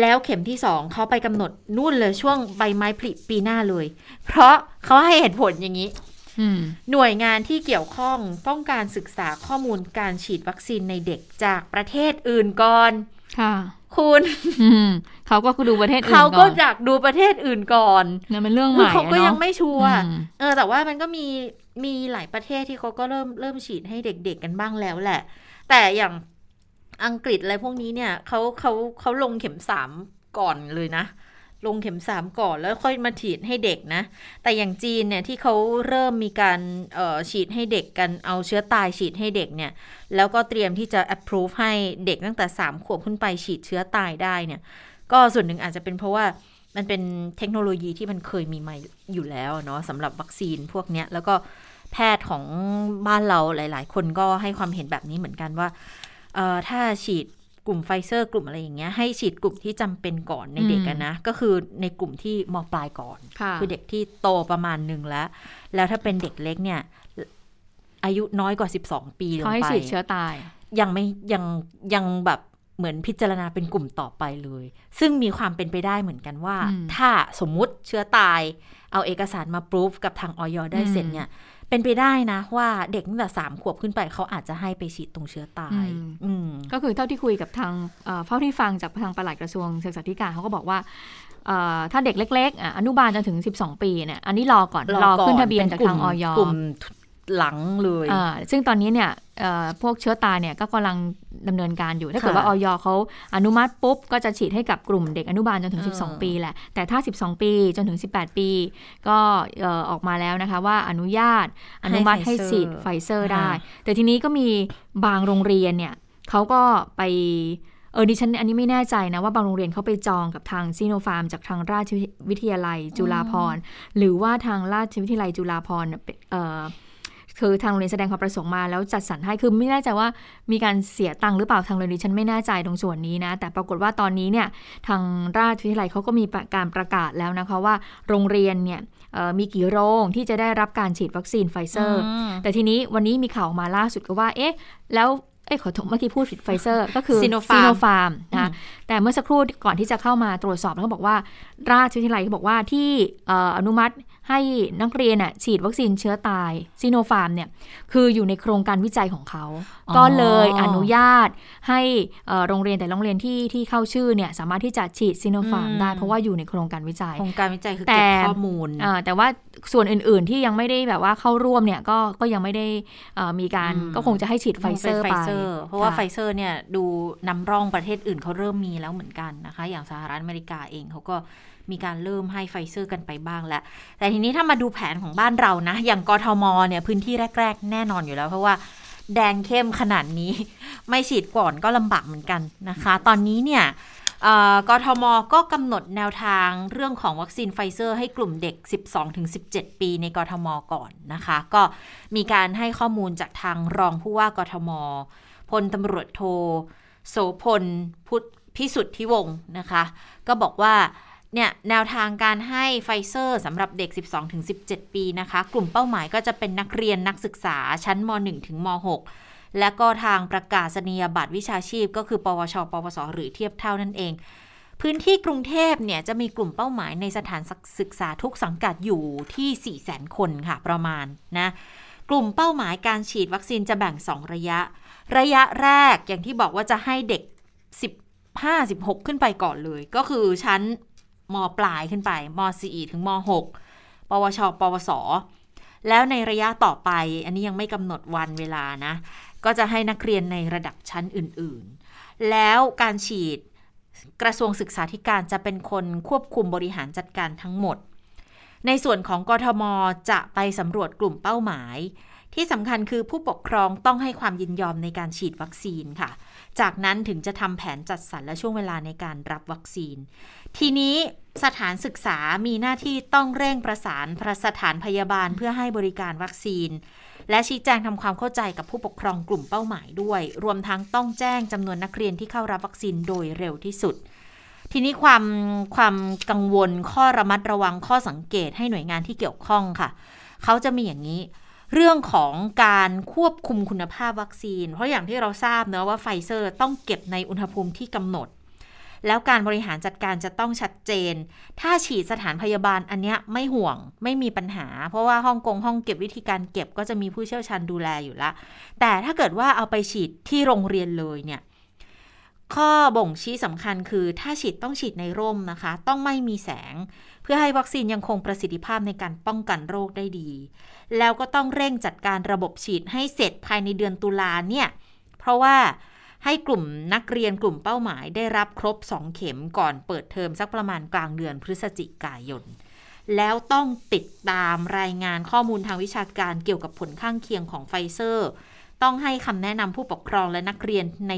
แล้วเข็มที่สองเขาไปกำหนดนู่นเลยช่วงใบไม้ผลิปีหน้าเลยเพราะเขาให้เหตุผลอย่างนี้หน่วยงานที่เกี่ยวข้องต้องการศึกษาข้อมูลการฉีดวัคซีนในเด็กจากประเทศอื่นก่อนค่ะคุณเขาก็ดูประเทศอื่นก่อนเขาก็อยากดูประเทศอื่นก่อนเนี่ยมันเรื่องใหม่เนาะเขาก็ยังไม่ชัวร์เออแต่ว่ามันก็มีมีหลายประเทศที่เขาก็เริ่มเริ่มฉีดให้เด็กๆกันบ้างแล้วแหละแต่อย่างอังกฤษอะไรพวกนี้เนี่ยเขาเขาเขาลงเข็มสามก่อนเลยนะลงเข็มสามก่อนแล้วค่อยมาฉีดให้เด็กนะแต่อย่างจีนเนี่ยที่เขาเริ่มมีการเอ่อฉีดให้เด็กกันเอาเชื้อตายฉีดให้เด็กเนี่ยแล้วก็เตรียมที่จะ approve ให้เด็กตั้งแต่สามขวบขึ้นไปฉีดเชื้อตายได้เนี่ยก็ส่วนหนึ่งอาจจะเป็นเพราะว่ามันเป็นเทคโนโลยีที่มันเคยมีมาอยู่แล้วเนาะสำหรับวัคซีนพวกเนี้ยแล้วก็แพทย์ของบ้านเราหลายๆคนก็ให้ความเห็นแบบนี้เหมือนกันว่าเอ่อถ้าฉีดกลุ่มไฟเซอร์กลุ่มอะไรอย่างเงี้ยให้ฉีดกลุ่มที่จำเป็นก่อนในเด็กกันนะก็คือในกลุ่มที่ม.ปลายก่อน คือเด็กที่โตประมาณนึงแล้วแล้วถ้าเป็นเด็กเล็กเนี่ยอายุน้อยกว่าสิบสองปีลงไปให้ฉีดเชื้อตายยังไม่ยังยังแบบเหมือนพิจารณาเป็นกลุ่มต่อไปเลยซึ่งมีความเป็นไปได้เหมือนกันว่าถ้าสมมุติเชื้อตายเอาเอกสารมาพิสูจน์กับทาง อย. ได้เสร็จเนี่ยเป็นไปได้นะว่าเด็กตั้งแต่สามขวบขึ้นไปเขาอาจจะให้ไปฉีดตรงเชื้อตายก็คือเท่าที่คุยกับทางเท่าที่ฟังจากทางปลัดกระทรวงศึกษาธิการเขาก็บอกว่าถ้าเด็กเล็กๆอนุบาลจนถึงสิบสองปีเนี่ยอันนี้รอก่อนรอขึ้นทะเบียนจากทาง อย. กลุ่มหลังเลยซึ่งตอนนี้เนี่ยพวกเชื้อตายเนี่ยก็กำลังดำเนินการอยู่ถ้าเกิดว่า อย. เขาอนุมัติปุ๊บก็จะฉีดให้กับกลุ่มเด็กอนุบาลจนถึงสิบสองปีแหละแต่ถ้าสิบสองปีจนถึงสิบแปดปีก็ออกมาแล้วนะคะว่าอนุญาตอนุมัติให้ฉีดไฟเซอร์ได้แต่ทีนี้ก็มีบางโรงเรียนเนี่ยเขาก็ไปเออดิฉันอันนี้ไม่แน่ใจนะว่าบางโรงเรียนเขาไปจองกับทาง Sinovac จากทางราชวิทยาลัยจุฬาภรณ์หรือว่าทางราชวิทยาลัยจุฬาภรณ์คือทางโรงเรียนแสดงความประสงค์มาแล้วจัดสรรให้คือไม่แน่ใจว่ามีการเสียตังค์หรือเปล่าทางโรงเรียนฉันไม่แน่ใจตรงส่วนนี้นะแต่ปรากฏว่าตอนนี้เนี่ยทางราชวิทยาลัยเขาก็มีการประกาศแล้วนะคะว่าโรงเรียนเนี่ยมีกี่โรงที่จะได้รับการฉีดวัคซีนไฟเซอร์แต่ทีนี้วันนี้มีข่าวมาล่าสุดก็ว่าเอ๊ะแล้วเอ้ยขอโทษเมื่อกี้พูดผิดไฟเซอร์ก็คือซิโนฟาร์มนะแต่เมื่อสักครู่ก่อนที่จะเข้ามาตรวจสอบเขาบอกว่าราชวิทยาลัยเขาบอกว่าที่อนุมัติให้นักเรียนฉีดวัคซีนเชื้อตายซิโนฟาร์มเนี่ยคืออยู่ในโครงการวิจัยของเขาก็เลยอนุญาตให้โรงเรียนแต่โรงเรียนที่ที่เข้าชื่อเนี่ยสามารถที่จะฉีดซิโนฟาร์มได้เพราะว่าอยู่ในโครงการวิจัยโครงการวิจัยคือเก็บข้อมูลแต่ว่าส่วนอื่นๆที่ยังไม่ได้แบบว่าเข้าร่วมเนี่ยก็ก็ยังไม่ได้มีการก็คงจะให้ฉีดไฟเซอร์ไปเพราะว่าไฟเซอร์เนี่ยดูนำร่องประเทศอื่นเขาเริ่มมีแล้วเหมือนกันนะคะอย่างสหรัฐอเมริกาเองเขาก็มีการเริ่มให้ไฟเซอร์กันไปบ้างแล้วแต่ทีนี้ถ้ามาดูแผนของบ้านเรานะอย่างกทมเนี่ยพื้นที่แรกๆแน่นอนอยู่แล้วเพราะว่า แดงเข้มขนาดนี้ไม่ฉีดก่อนก็ลำบากเหมือนกันนะคะตอนนี้เนี่ยกทม.ก็กำหนดแนวทางเรื่องของวัคซีนไฟเซอร์ให้กลุ่มเด็ก สิบสองถึงสิบเจ็ด ปีในกทม.ก่อนนะคะก็มีการให้ข้อมูลจากทางรองผู้ว่ากทม.พลตำรวจโทโสพลพุทธพิสุทธิวงศ์นะคะก็บอกว่าเนี่ยแนวทางการให้ไฟเซอร์สำหรับเด็ก สิบสองถึงสิบเจ็ด ปีนะคะกลุ่มเป้าหมายก็จะเป็นนักเรียนนักศึกษาชั้นม .หนึ่ง ถึงม .หก และก็ทางประกาศนียบัตรวิชาชีพก็คือปวช.ปวส.หรือเทียบเท่านั่นเองพื้นที่กรุงเทพเนี่ยจะมีกลุ่มเป้าหมายในสถานศึกษาทุกสังกัดอยู่ที่ สี่แสน คนค่ะประมาณนะกลุ่มเป้าหมายการฉีดวัคซีนจะแบ่งสองระยะระยะแรกอย่างที่บอกว่าจะให้เด็กสิบห้า สิบหกขึ้นไปก่อนเลยก็คือชั้นมปลายขึ้นไปมสี่ถึงมหกปวชปวสแล้วในระยะต่อไปอันนี้ยังไม่กำหนดวันเวลานะก็จะให้นักเรียนในระดับชั้นอื่นๆแล้วการฉีดกระทรวงศึกษาธิการจะเป็นคนควบคุมบริหารจัดการทั้งหมดในส่วนของกทมจะไปสำรวจกลุ่มเป้าหมายที่สำคัญคือผู้ปกครองต้องให้ความยินยอมในการฉีดวัคซีนค่ะจากนั้นถึงจะทำแผนจัดสรรและช่วงเวลาในการรับวัคซีนทีนี้สถานศึกษามีหน้าที่ต้องเร่งประสานสถานพยาบาลเพื่อให้บริการวัคซีนและชี้แจงทำความเข้าใจกับผู้ปกครองกลุ่มเป้าหมายด้วยรวมทั้งต้องแจ้งจำนวนนักเรียนที่เข้ารับวัคซีนโดยเร็วที่สุดทีนี้ความความกังวลข้อระมัดระวังข้อสังเกตให้หน่วยงานที่เกี่ยวข้องค่ะเขาจะมีอย่างนี้เรื่องของการควบคุมคุณภาพวัคซีนเพราะอย่างที่เราทราบเนอะว่าไฟเซอร์ต้องเก็บในอุณหภูมิที่กำหนดแล้วการบริหารจัดการจะต้องชัดเจนถ้าฉีดสถานพยาบาลอันเนี้ยไม่ห่วงไม่มีปัญหาเพราะว่าฮ่องกงห้องเก็บวิธีการเก็บก็จะมีผู้เชี่ยวชาญดูแลอยู่ละแต่ถ้าเกิดว่าเอาไปฉีดที่โรงเรียนเลยเนี่ยข้อบ่งชี้สำคัญคือถ้าฉีดต้องฉีดในร่มนะคะต้องไม่มีแสงเพื่อให้วัคซีนยังคงประสิทธิภาพในการป้องกันโรคได้ดีแล้วก็ต้องเร่งจัดการระบบฉีดให้เสร็จภายในเดือนตุลาเนี่ยเพราะว่าให้กลุ่มนักเรียนกลุ่มเป้าหมายได้รับครบสองเข็มก่อนเปิดเทอมสักประมาณกลางเดือนพฤศจิกายนแล้วต้องติดตามรายงานข้อมูลทางวิชาการเกี่ยวกับผลข้างเคียงของไฟเซอร์ต้องให้คำแนะนำผู้ปกครองและนักเรียนใน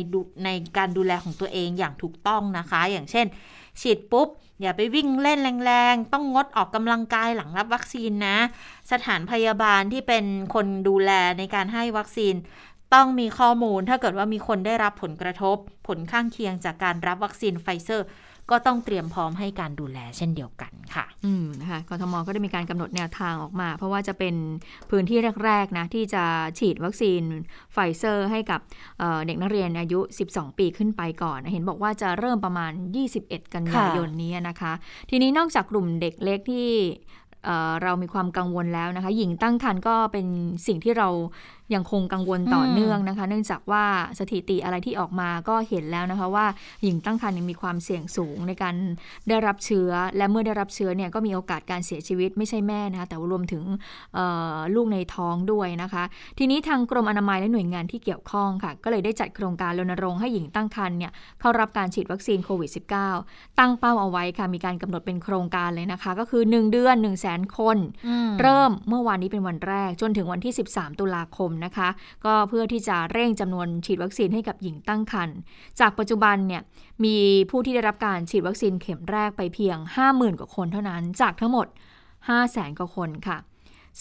ในการดูแลของตัวเองอย่างถูกต้องนะคะอย่างเช่นฉีดปุ๊บอย่าไปวิ่งเล่นแรงๆต้องงดออกกำลังกายหลังรับวัคซีนนะสถานพยาบาลที่เป็นคนดูแลในการให้วัคซีนต้องมีข้อมูลถ้าเกิดว่ามีคนได้รับผลกระทบผลข้างเคียงจากการรับวัคซีนไฟเซอร์ก็ต้องเตรียมพร้อมให้การดูแลเช่นเดียวกันค่ะอืมนะคะกทม.ก็ได้มีการกำหนดแนวทางออกมาเพราะว่าจะเป็นพื้นที่แรกๆนะที่จะฉีดวัคซีนไฟเซอร์ให้กับ เอ่อ เด็กนักเรียนอายุสิบสองปีขึ้นไปก่อนเห็นบอกว่าจะเริ่มประมาณยี่สิบเอ็ดกันยายนนี้นะคะทีนี้นอกจากกลุ่มเด็กเล็กที่เ, เรามีความกังวลแล้วนะคะหญิงตั้งครรภ์ก็เป็นสิ่งที่เรายังคงกังวลต่อเนื่องนะคะเนื่องจากว่าสถิติอะไรที่ออกมาก็เห็นแล้วนะคะว่าหญิงตั้งครรภ์มีความเสี่ยงสูงในการได้รับเชื้อและเมื่อได้รับเชื้อเนี่ยก็มีโอกาสการเสียชีวิตไม่ใช่แม่นะคะแต่รวมถึงลูกในท้องด้วยนะคะทีนี้ทางกรมอนามัยและหน่วยงานที่เกี่ยวข้องค่ะก็เลยได้จัดโครงการรณรงค์ให้หญิงตั้งครรภ์เนี่ยเข้ารับการฉีดวัคซีนโควิด สิบเก้า ตั้งเป้าเอาไว้ค่ะมีการกำหนดเป็นโครงการเลยนะคะก็คือหนึ่งเดือนหนึ่งแสนคนเริ่มเมื่อวานนี้เป็นวันแรกจนถึงวันที่สิบสามตุลาคมนะคะก็เพื่อที่จะเร่งจำนวนฉีดวัคซีนให้กับหญิงตั้งครรภ์จากปัจจุบันเนี่ยมีผู้ที่ได้รับการฉีดวัคซีนเข็มแรกไปเพียง ห้าหมื่น กว่าคนเท่านั้นจากทั้งหมด ห้าแสน กว่าคนค่ะ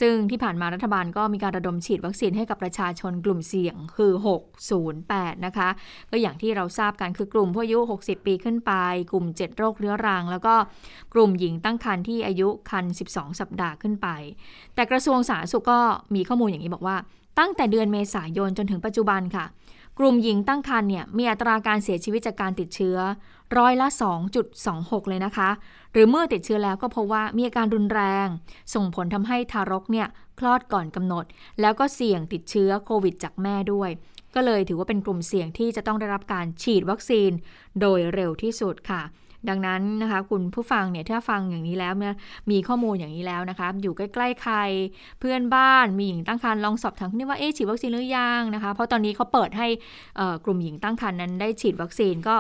ซึ่งที่ผ่านมารัฐบาลก็มีการระดมฉีดวัคซีนให้กับประชาชนกลุ่มเสี่ยงคือหกศูนย์แปดนะคะก็อย่างที่เราทราบกันคือกลุ่มผู้อายุหกสิบปีขึ้นไปกลุ่มเจ็ดโรคเรื้อรังแล้วก็กลุ่มหญิงตั้งครรภ์ที่อายุครรภ์สิบสองสัปดาห์ขึ้นไปแต่กระทรวงสาธารณสุขก็มีข้อมูลอย่างนี้บอกว่าตั้งแต่เดือนเมษายนจนถึงปัจจุบันค่ะกลุ่มหญิงตั้งครรภ์เนี่ยมีอัตราการเสียชีวิตจากการติดเชื้อร้อยละ สองจุดสองหก เลยนะคะหรือเมื่อติดเชื้อแล้วก็พบว่ามีอาการรุนแรงส่งผลทำให้ทารกเนี่ยคลอดก่อนกำหนดแล้วก็เสี่ยงติดเชื้อโควิดจากแม่ด้วยก็เลยถือว่าเป็นกลุ่มเสี่ยงที่จะต้องได้รับการฉีดวัคซีนโดยเร็วที่สุดค่ะดังนั้นนะคะคุณผู้ฟังเนี่ยถ้าฟังอย่างนี้แล้วมีข้อมูลอย่างนี้แล้วนะคะอยู่ใกล้ๆใครเพื่อนบ้านมีหญิงตั้งครรภ์ลองสอบถามคุณนี่ว่าเอ๊ะฉีดวัคซีนหรือยังนะคะเพราะตอนนี้เขาเปิดให้กลุ่มหญิงตั้งครรภ์นั้นได้ฉีดวัคซีนก็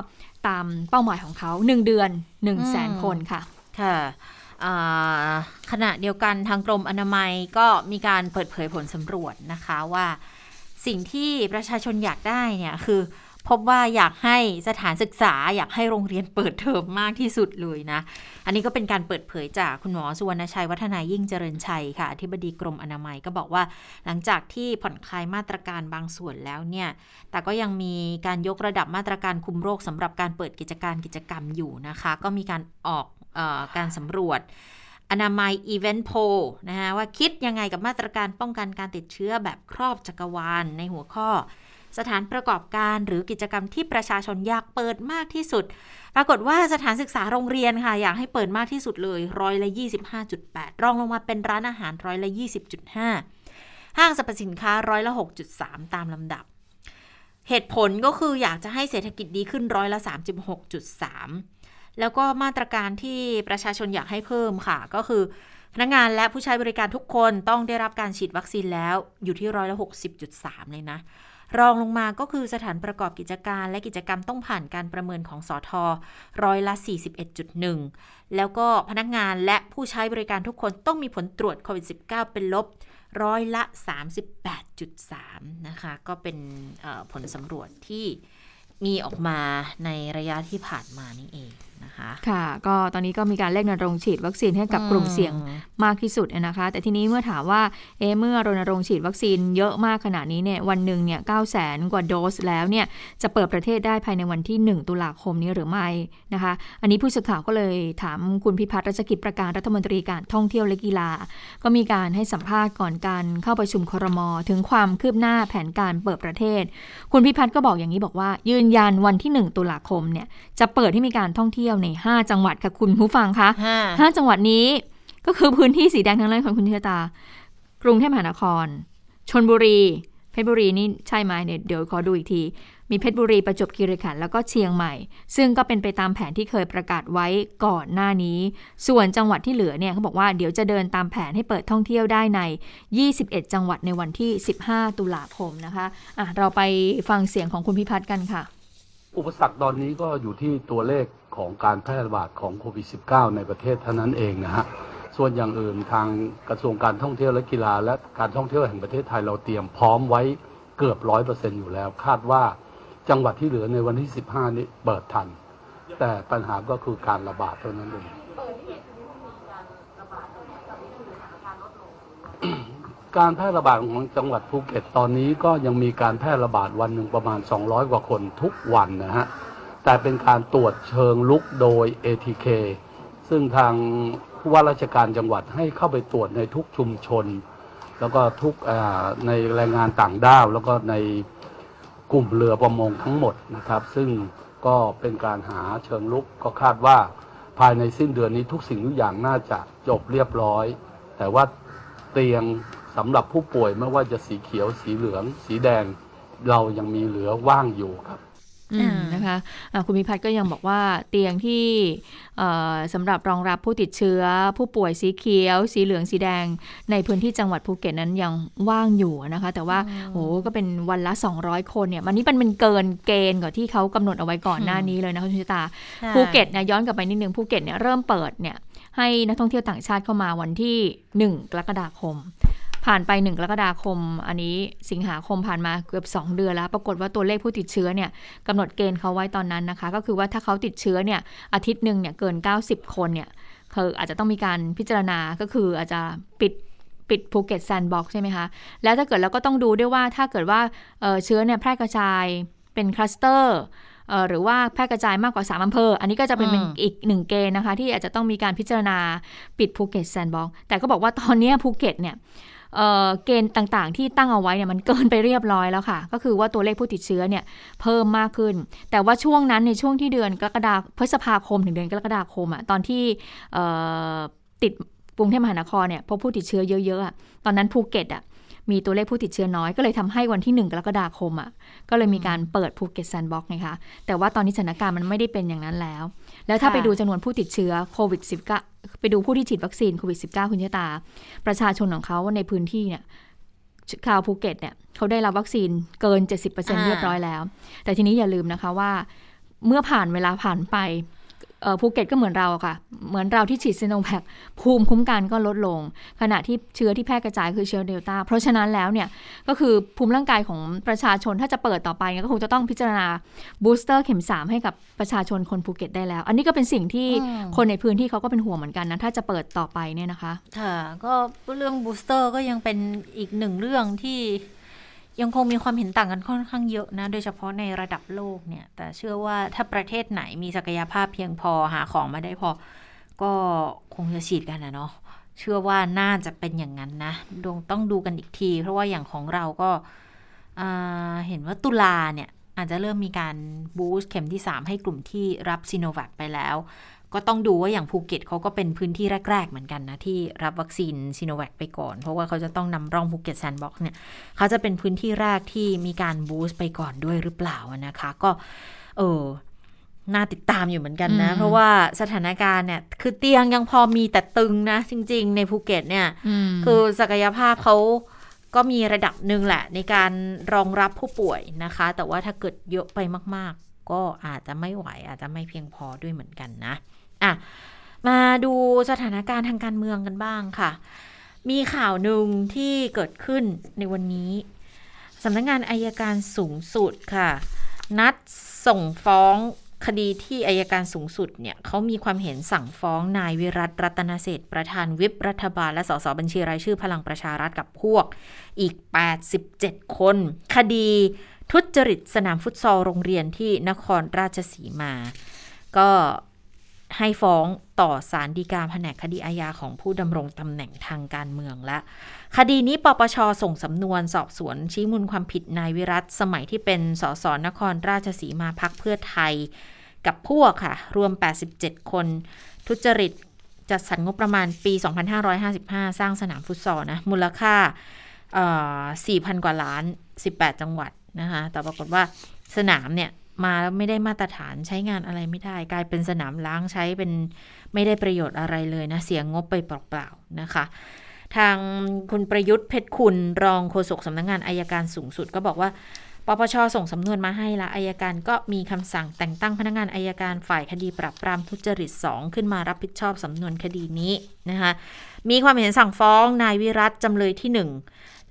ตามเป้าหมายของเขาหนึ่งเดือน หนึ่งแสน คนค่ะค่ะขณะเดียวกันทางกรมอนามัยก็มีการเปิดเผยผลสำรวจนะคะว่า สิ่งที่ประชาชนอยากได้เนี่ยคือพบว่าอยากให้สถานศึกษาอยากให้โรงเรียนเปิดเทอมมากที่สุดเลยนะอันนี้ก็เป็นการเปิดเผยจากคุณหมอสุวรรณชัยวัฒนายิ่งเจริญชัยค่ะอธิบดีกรมอนามัยก็บอกว่าหลังจากที่ผ่อนคลายมาตรการบางส่วนแล้วเนี่ยแต่ก็ยังมีการยกระดับมาตรการคุมโรคสำหรับการเปิดกิจการกิจกรรมอยู่นะคะก็มีการออกเอ่อการสำรวจอนามัยอีเวนต์โพลนะคะว่าคิดยังไงกับมาตรการป้องกันการติดเชื้อแบบครอบจักรวาลในหัวข้อสถานประกอบการหรือกิจกรรมที่ประชาชนอยากเปิดมากที่สุดปรากฏว่าสถานศึกษาโรงเรียนค่ะอยากให้เปิดมากที่สุดเลยร้อยละ ยี่สิบห้าจุดแปด รองลงมาเป็นร้านอาหารร้อยละ ยี่สิบจุดห้า ห้างสรรพสินค้าร้อยละ หกจุดสาม ตามลำดับเหตุผลก็คืออยากจะให้เศรษฐกิจดีขึ้นร้อยละ สามสิบหกจุดสาม แล้วก็มาตรการที่ประชาชนอยากให้เพิ่มค่ะก็คือพนักงานและผู้ใช้บริการทุกคนต้องได้รับการฉีดวัคซีนแล้วอยู่ที่ร้อยละ หกสิบจุดสาม เลยนะรองลงมาก็คือสถานประกอบกิจการและกิจกรรมต้องผ่านการประเมินของสธ.ร้อยละ สี่สิบเอ็ดจุดหนึ่ง แล้วก็พนักงานและผู้ใช้บริการทุกคนต้องมีผลตรวจโควิด สิบเก้า เป็นลบร้อยละ สามสิบแปดจุดสาม นะคะก็เป็นผลสำรวจที่มีออกมาในระยะที่ผ่านมานี่เองนะคะค่ะก็ตอนนี้ก็มีการเร่งรณรงค์ฉีดวัคซีนให้กับกลุ่มเสี่ยงมากที่สุดนะคะแต่ทีนี้เมื่อถามว่าเอ๊ะเมื่อรณรงค์ฉีดวัคซีนเยอะมากขนาดนี้เนี่ยวันนึงเนี่ย เก้าแสน กว่าโดสแล้วเนี่ยจะเปิดประเทศได้ภายในวันที่หนึ่งตุลาคมนี้หรือไม่นะคะอันนี้ผู้สื่อข่าวก็เลยถามคุณพิพัฒน์ รัชกิจประการรัฐมนตรีการท่องเที่ยวและกีฬาก็มีการให้สัมภาษณ์ก่อนการเข้าประชุมครม.ถึงความคืบหน้าแผนการเปิดประเทศคุณพิพัฒน์ก็บอกอย่างนี้บอกว่ายืนยันวันที่หนึ่งตุลาคมเนี่ยจะเปิดให้มีการท่องเที่ยวในห้าจังหวัดค่ะคุณผู้ฟังคะห้าจังหวัดนี้ก็คือพื้นที่สีแดงทั้งนั้นของคุณเชตากรุงเทพมหานครชลบุรีเพชรบุรีนี่ใช่ไหมเนี่ยเดี๋ยวขอดูอีกทีมีเพชรบุรีประจวบคีรีขันธ์แล้วก็เชียงใหม่ซึ่งก็เป็นไปตามแผนที่เคยประกาศไว้ก่อนหน้านี้ส่วนจังหวัดที่เหลือเนี่ยเขาบอกว่าเดี๋ยวจะเดินตามแผนให้เปิดท่องเที่ยวได้ในยี่สิบเอ็ดจังหวัดในวันที่สิบห้าตุลาคมนะคะอ่ะเราไปฟังเสียงของคุณพิพัฒน์กันค่ะอุปสรรคตอนนี้ก็อยู่ที่ตัวเลขของการแพร่ระบาดของโควิด สิบเก้า ในประเทศเท่านั้นเองนะฮะส่วนอย่างอื่นทางกระทรวงการท่องเที่ยวและกีฬาและการท่องเที่ยวแห่งประเทศไทยเราเตรียมพร้อมไว้เกือบ ร้อยเปอร์เซ็นต์ อยู่แล้วคาดว่าจังหวัดที่เหลือในวันที่สิบห้านี้เปิดทันแต่ปัญหาก็คือการระบาดเท่านั้นเองการแพร่ระบาดของจังหวัดภูเก็ตตอนนี้ก็ยังมีการแพร่ระบาดวันนึงประมาณสองร้อยกว่าคนทุกวันนะฮะแต่เป็นการตรวจเชิงลุกโดย เอ ที เค ซึ่งทางผู้ว่าราชการจังหวัดให้เข้าไปตรวจในทุกชุมชนแล้วก็ทุกในแรงงานต่างด้าวแล้วก็ในกลุ่มเรือประมงทั้งหมดนะครับซึ่งก็เป็นการหาเชิงลุกก็คาดว่าภายในสิ้นเดือนนี้ทุกสิ่งทุกอย่างน่าจะจบเรียบร้อยแต่ว่าเตียงสำหรับผู้ป่วยไม่ว่าจะสีเขียวสีเหลืองสีแดงเรายังมีเหลือว่างอยู่ครับนะคะคุณพิพัฒน์ก็ยังบอกว่าเตียงที่สำหรับรองรับผู้ติดเชื้อผู้ป่วยสีเขียวสีเหลืองสีแดงในพื้นที่จังหวัดภูเก็ตนั้นยังว่างอยู่นะคะแต่ว่าโอ้ก็เป็นวันละสองร้อยคนเนี่ยมันนี่มันเกินเกณฑ์กว่าที่เขากำหนดเอาไว้ก่อนหน้านี้เลยนะคะคุณชิตาภูเก็ตเนี่ยย้อนกลับไปนิดนึงภูเก็ตเนี่ยเริ่มเปิดเนี่ยให้นักท่องเที่ยวต่างชาติเข้ามาวันที่หนึ่งกรกฎาคมผ่านไปหนึ่งกรกฎาคมอันนี้สิงหาคมผ่านมาเกือบสองเดือนแล้วปรากฏว่าตัวเลขผู้ติดเชื้อเนี่ยกำหนดเกณฑ์เขาไว้ตอนนั้นนะคะก็คือว่าถ้าเขาติดเชื้อเนี่ยอาทิตย์นึงเนี่ยเกินเก้าสิบคนเนี่ยคืออาจจะต้องมีการพิจารณาก็คืออาจจะปิดปิดภูเก็ตแซนด์บ็อกซ์ใช่ไหมคะแล้วถ้าเกิดเราก็ต้องดูด้วยว่าถ้าเกิดว่า เอ่อ เชื้อเนี่ยแพร่กระจายเป็นคลัสเตอร์หรือว่าแพร่กระจายมากกว่าสามอำเภออันนี้ก็จะเป็นอีกหนึ่งเกณฑ์นะคะที่อาจจะต้องมีการพิจารณาปิดภูเก็ตแซนด์บ็อกซ์แต่ก็บอกว่าตอนนี้ภูเก็ตเนี่ยเอ่อเกณฑ์ต่างๆที่ตั้งเอาไว้เนี่ยมันเกินไปเรียบร้อยแล้วค่ะก็คือว่าตัวเลขผู้ติดเชื้อเนี่ยเพิ่มมากขึ้นแต่ว่าช่วงนั้นในช่วงที่เดือนกรกฎาคมพฤษภาคมถึงเดือนกรกฎาคมอ่ะตอนที่เอ่อติดกรุงเทพมหานครเนี่ยพบผู้ติดเชื้อเยอะๆอ่ะตอนนั้นภูเก็ตอ่ะมีตัวเลขผู้ติดเชื้อน้อยก็เลยทำให้วันที่หนึ่งกรกฎาคมอ่ะก็เลยมีการเปิดภูเก็ตแซนด์บ็อกซ์นะคะแต่ว่าตอนนี้สถานการณ์มันไม่ได้เป็นอย่างนั้นแล้วแล้วถ้าไปดูจำนวนผู้ติดเชื้อโควิดสิบเก้าไปดูผู้ที่ฉีดวัคซีนโควิดสิบเก้าคุณชะตาประชาชนของเขาในพื้นที่เนี่ยชาวภูเก็ตเนี่ยเขาได้รับวัคซีนเกิน เจ็ดสิบเปอร์เซ็นต์ เรียบร้อยแล้วแต่ทีนี้อย่าลืมนะคะว่าเมื่อผ่านเวลาผ่านไป ภูเก็ตก็เหมือนเราค่ะเหมือนเราที่ฉีดซิโนแวคภูมิคุ้มกันก็ลดลงขณะที่เชื้อที่แพร่กระจายคือเชื้อเดลต้าเพราะฉะนั้นแล้วเนี่ยก็คือภูมิร่างกายของประชาชนถ้าจะเปิดต่อไปก็คงจะต้องพิจารณาบูสเตอร์เข็มสามให้กับประชาชนคนภูเก็ตได้แล้วอันนี้ก็เป็นสิ่งที่คนในพื้นที่เขาก็เป็นห่วงเหมือนกันนะถ้าจะเปิดต่อไปเนี่ยนะคะค่ะก็เรื่องบูสเตอร์ก็ยังเป็นอีกหนึ่งเรื่องที่ยังคงมีความเห็นต่างกันค่อนข้างเยอะนะโดยเฉพาะในระดับโลกเนี่ยแต่เชื่อว่าถ้าประเทศไหนมีศักยภาพเพียงพอหาของมาได้พอก็คงจะฉีดกันนะเนาะเชื่อว่าน่าจะเป็นอย่างนั้นนะต้องดูกันอีกทีเพราะว่าอย่างของเราก็เห็นว่าตุลาเนี่ยอาจจะเริ่มมีการบูสต์เข็มที่สามให้กลุ่มที่รับซิโนแวคไปแล้วก็ต้องดูว่าอย่างภูเก็ตเขาก็เป็นพื้นที่แรกๆเหมือนกันนะที่รับวัคซีนซิโนแวคไปก่อนเพราะว่าเขาจะต้องนำร่องภูเก็ตแซนด์บ็อกซ์เนี่ยเขาจะเป็นพื้นที่แรกที่มีการบูสต์ไปก่อนด้วยหรือเปล่านะคะก็เออน่าติดตามอยู่เหมือนกันนะเพราะว่าสถานการณ์เนี่ยคือเตียงยังพอมีแต่ตึงนะจริงๆในภูเก็ตเนี่ยคือศักยภาพเขาก็มีระดับนึงแหละในการรองรับผู้ป่วยนะคะแต่ว่าถ้าเกิดเยอะไปมากๆก็อาจจะไม่ไหวอาจจะไม่เพียงพอด้วยเหมือนกันนะอ่ะมาดูสถานการณ์ทางการเมืองกันบ้างค่ะมีข่าวหนึ่งที่เกิดขึ้นในวันนี้สำนักงานอัยการสูงสุดค่ะนัดส่งฟ้องคดีที่อัยการสูงสุดเนี่ยเขามีความเห็นสั่งฟ้องนายวิรัติรัตนเศรษฐ์ประธานวิปรัฐบาลและสสบัญชีรายชื่อพลังประชารัฐกับพวกอีกแปดสิบเจ็ดคนคดีทุจริตสนามฟุตซอลโรงเรียนที่นครราชสีมาก็ให้ฟ้องต่อศาลฎีกาแผนกคดีอาญาของผู้ดำรงตำแหน่งทางการเมืองและคดีนี้ปปช.ส่งสำนวนสอบสวนชี้มูลความผิดนายวิรัติสมัยที่เป็นสส.นครราชสีมาพรรคเพื่อไทยกับพวกค่ะรวมแปดสิบเจ็ดคนทุจริตจัดสรรงบประมาณปีสองพันห้าร้อยห้าสิบห้าสร้างสนามฟุตซอลนะมูลค่าเอ่อ สี่พัน กว่าล้านสิบแปดจังหวัดนะคะแต่ปรากฏว่าสนามเนี่ยมาแล้วไม่ได้มาตรฐานใช้งานอะไรไม่ได้กลายเป็นสนามล้างใช้เป็นไม่ได้ประโยชน์อะไรเลยนะเสียงบไปเปล่าๆนะคะทางคุณประยุทธ์เพชรคุณรองโฆษกสำนักงานอัยการสูงสุดก็บอกว่าปปช.ส่งสำนวนมาให้ละอัยการก็มีคำสั่งแต่งตั้งพนักงานอัยการฝ่ายคดีปราบปรามทุจริตสองขึ้นมารับผิดชอบสำนวนคดีนี้นะคะมีความเห็นสั่งฟ้องนายวิรัติจำเลยที่หนึ่ง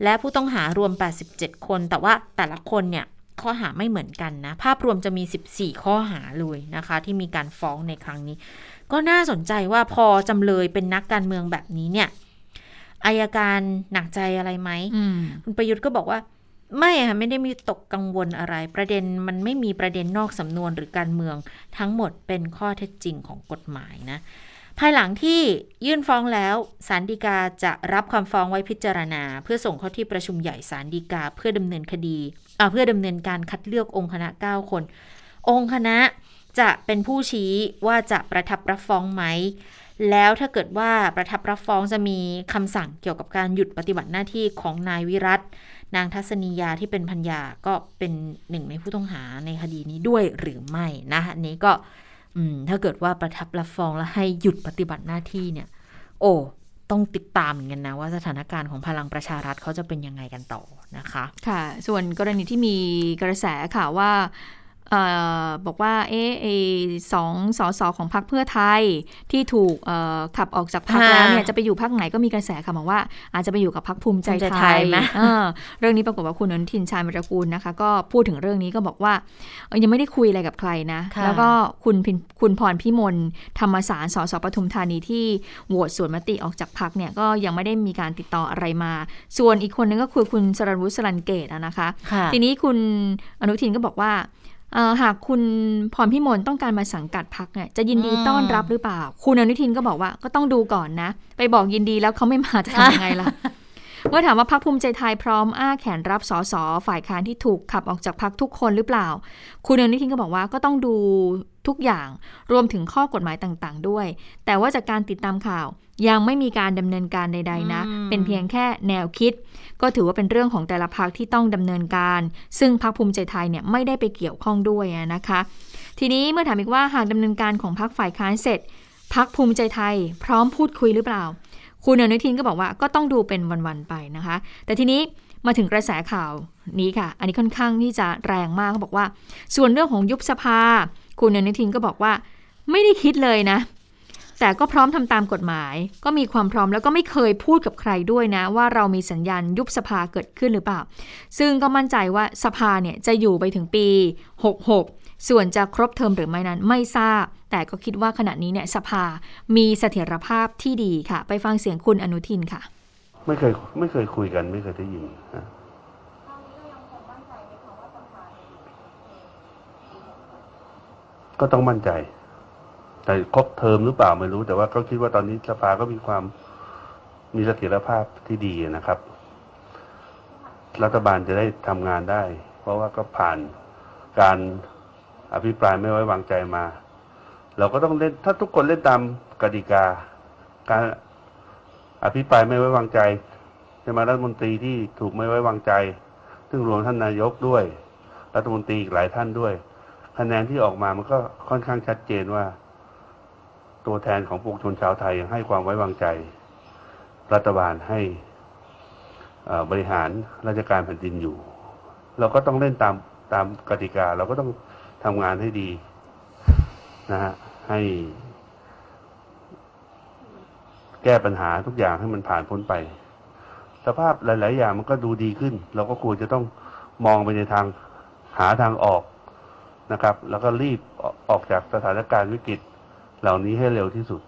และผู้ต้องหารวมแปดสิบเจ็ดคนแต่ว่าแต่ละคนเนี่ยข้อหาไม่เหมือนกันนะภาพรวมจะมีสิบสี่ข้อหาเลยนะคะที่มีการฟ้องในครั้งนี้ก็น่าสนใจว่าพอจำเลยเป็นนักการเมืองแบบนี้เนี่ยอัยการหนักใจอะไรไหมคุณประยุทธ์ก็บอกว่าไม่ค่ะไม่ได้มีตกกังวลอะไรประเด็นมันไม่มีประเด็นนอกสำนวนหรือการเมืองทั้งหมดเป็นข้อเท็จจริงของกฎหมายนะภายหลังที่ยื่นฟ้องแล้วศาลฎีกาจะรับความฟ้องไว้พิจารณาเพื่อส่งเข้าที่ประชุมใหญ่ศาลฎีกาเพื่อดำเนินคดีเอ่อเพื่อดำเนินการคัดเลือกองค์คณะเก้าคนองค์คณะจะเป็นผู้ชี้ว่าจะประทับรับฟ้องไหมแล้วถ้าเกิดว่าประทับรับฟ้องจะมีคำสั่งเกี่ยวกับการหยุดปฏิบัติหน้าที่ของนายวิรัตินางทัศนียาที่เป็นภรรยาก็เป็นหนึ่งในผู้ต้องหาในคดีนี้ด้วยหรือไม่นะอันนี้ก็ถ้าเกิดว่าประทับรับฟ้องแล้วให้หยุดปฏิบัติหน้าที่เนี่ยโอ้ต้องติดตามเหมือนกันนะว่าสถานการณ์ของพลังประชารัฐเขาจะเป็นยังไงกันต่อนะคะค่ะส่วนกรณีที่มีกระแสข่าวว่าออบอกว่าเออสองสสของพรรคเพื่อไทยที่ถูกขับออกจากพรรคแล้วเนี่ยจะไปอยู่พรรคไหนก็มีกระแสค่ะบอกว่าอาจจะไปอยู่กับพรรคภูมิใจไทยนะเออเรื่องนี้ปรากฏว่าคุณอนุทินชาญวิรากูลนะคะก็พูดถึงเรื่องนี้ก็บอกว่ายังไม่ได้คุยอะไรกับใครนะแล้วก็คุณคุณพรพิมลธรรมสารสสปทุมธานีที่โหวตสวนมติออกจากพรรคเนี่ยก็ยังไม่ได้มีการติดต่ออะไรมาส่วนอีกคนนึงก็คือคุณสรัญวุฒิสรัญเกตนะคะทีนี้คุณอนุทินก็บอกว่าหากคุณพรพิมลต้องการมาสังกัดพรรคเนี่ยจะยินดีต้อนรับหรือเปล่าคุณอนุทินก็บอกว่าก็ต้องดูก่อนนะไปบอกยินดีแล้วเขาไม่มาจะทำยังไงล่ะ เมื่อถามว่าพรรคภูมิใจไทยพร้อมอ้าแขนรับสสฝ่ายค้านที่ถูกขับออกจากพรรคทุกคนหรือเปล่าคุณอนุทินก็บอกว่าก็ต้องดูทุกอย่างรวมถึงข้อกฎหมายต่างๆด้วยแต่ว่าจากการติดตามข่าวยังไม่มีการดำเนินการใดๆนะเป็นเพียงแค่แนวคิดก็ถือว่าเป็นเรื่องของแต่ละพรรคที่ต้องดำเนินการซึ่งพรรคภูมิใจไทยเนี่ยไม่ได้ไปเกี่ยวข้องด้วยนะคะทีนี้เมื่อถามอีกว่าหากดำเนินการของพรรคฝ่ายค้านเสร็จพรรคภูมิใจไทยพร้อมพูดคุยหรือเปล่าคุณอนุทินก็บอกว่าก็ต้องดูเป็นวันๆไปนะคะแต่ทีนี้มาถึงกระแสข่าวนี้ค่ะอันนี้ค่อนข้างที่จะแรงมากเขาบอกว่าส่วนเรื่องของยุบสภาคุณอนุทินก็บอกว่า ไม่ได้คิดเลยนะแต่ก็พร้อมทำตามกฎหมายก็มีความพร้อมแล้วก็ไม่เคยพูดกับใครด้วยนะว่าเรามีสัญญาณยุบสภาเกิดขึ้นหรือเปล่าซึ่งก็มั่นใจว่าสภาเนี่ยจะอยู่ไปถึงปีหกสิบหกส่วนจะครบเทอมหรือไม่นั้นไม่ทราบแต่ก็คิดว่าขณะนี้เนี่ยสภามีเสถียรภาพที่ดีค่ะไปฟังเสียงคุณอนุทินค่ะไม่เคยไม่เคยคุยกันไม่เคยได้ยินนะก็ต้องมั่นใจแต่ครบเทอมหรือเปล่าไม่รู้แต่ว่าก็คิดว่าตอนนี้สภาก็มีความมีเสถียรภาพที่ดีนะครับรัฐบาลจะได้ทำงานได้เพราะว่าก็ผ่านการอภิปรายไม่ไว้วางใจมาเราก็ต้องเล่นถ้าทุกคนเล่นตามกติกาการอภิปรายไม่ไว้วางใจจะมารัฐมนตรีที่ถูกไม่ไว้วางใจซึ่งรวมท่านนายกด้วยรัฐมนตรีอีกหลายท่านด้วยคะแนนที่ออกมามันก็ค่อนข้างชัดเจนว่าตัวแทนของปวงชนชาวไทยให้ความไว้วางใจรัฐบาลให้บริหารราชการแผ่นดินอยู่เราก็ต้องเล่นตามตามกติกาเราก็ต้องทำงานให้ดีนะฮะให้แก้ปัญหาทุกอย่างให้มันผ่านพ้นไปสภาพหลายๆอย่างมันก็ดูดีขึ้นเราก็ควรจะต้องมองไปในทางหาทางออกนะครับแล้วก็รีบออกจากสถานการณ์วิกฤตเหล่านี้ให้เร็วที่สุด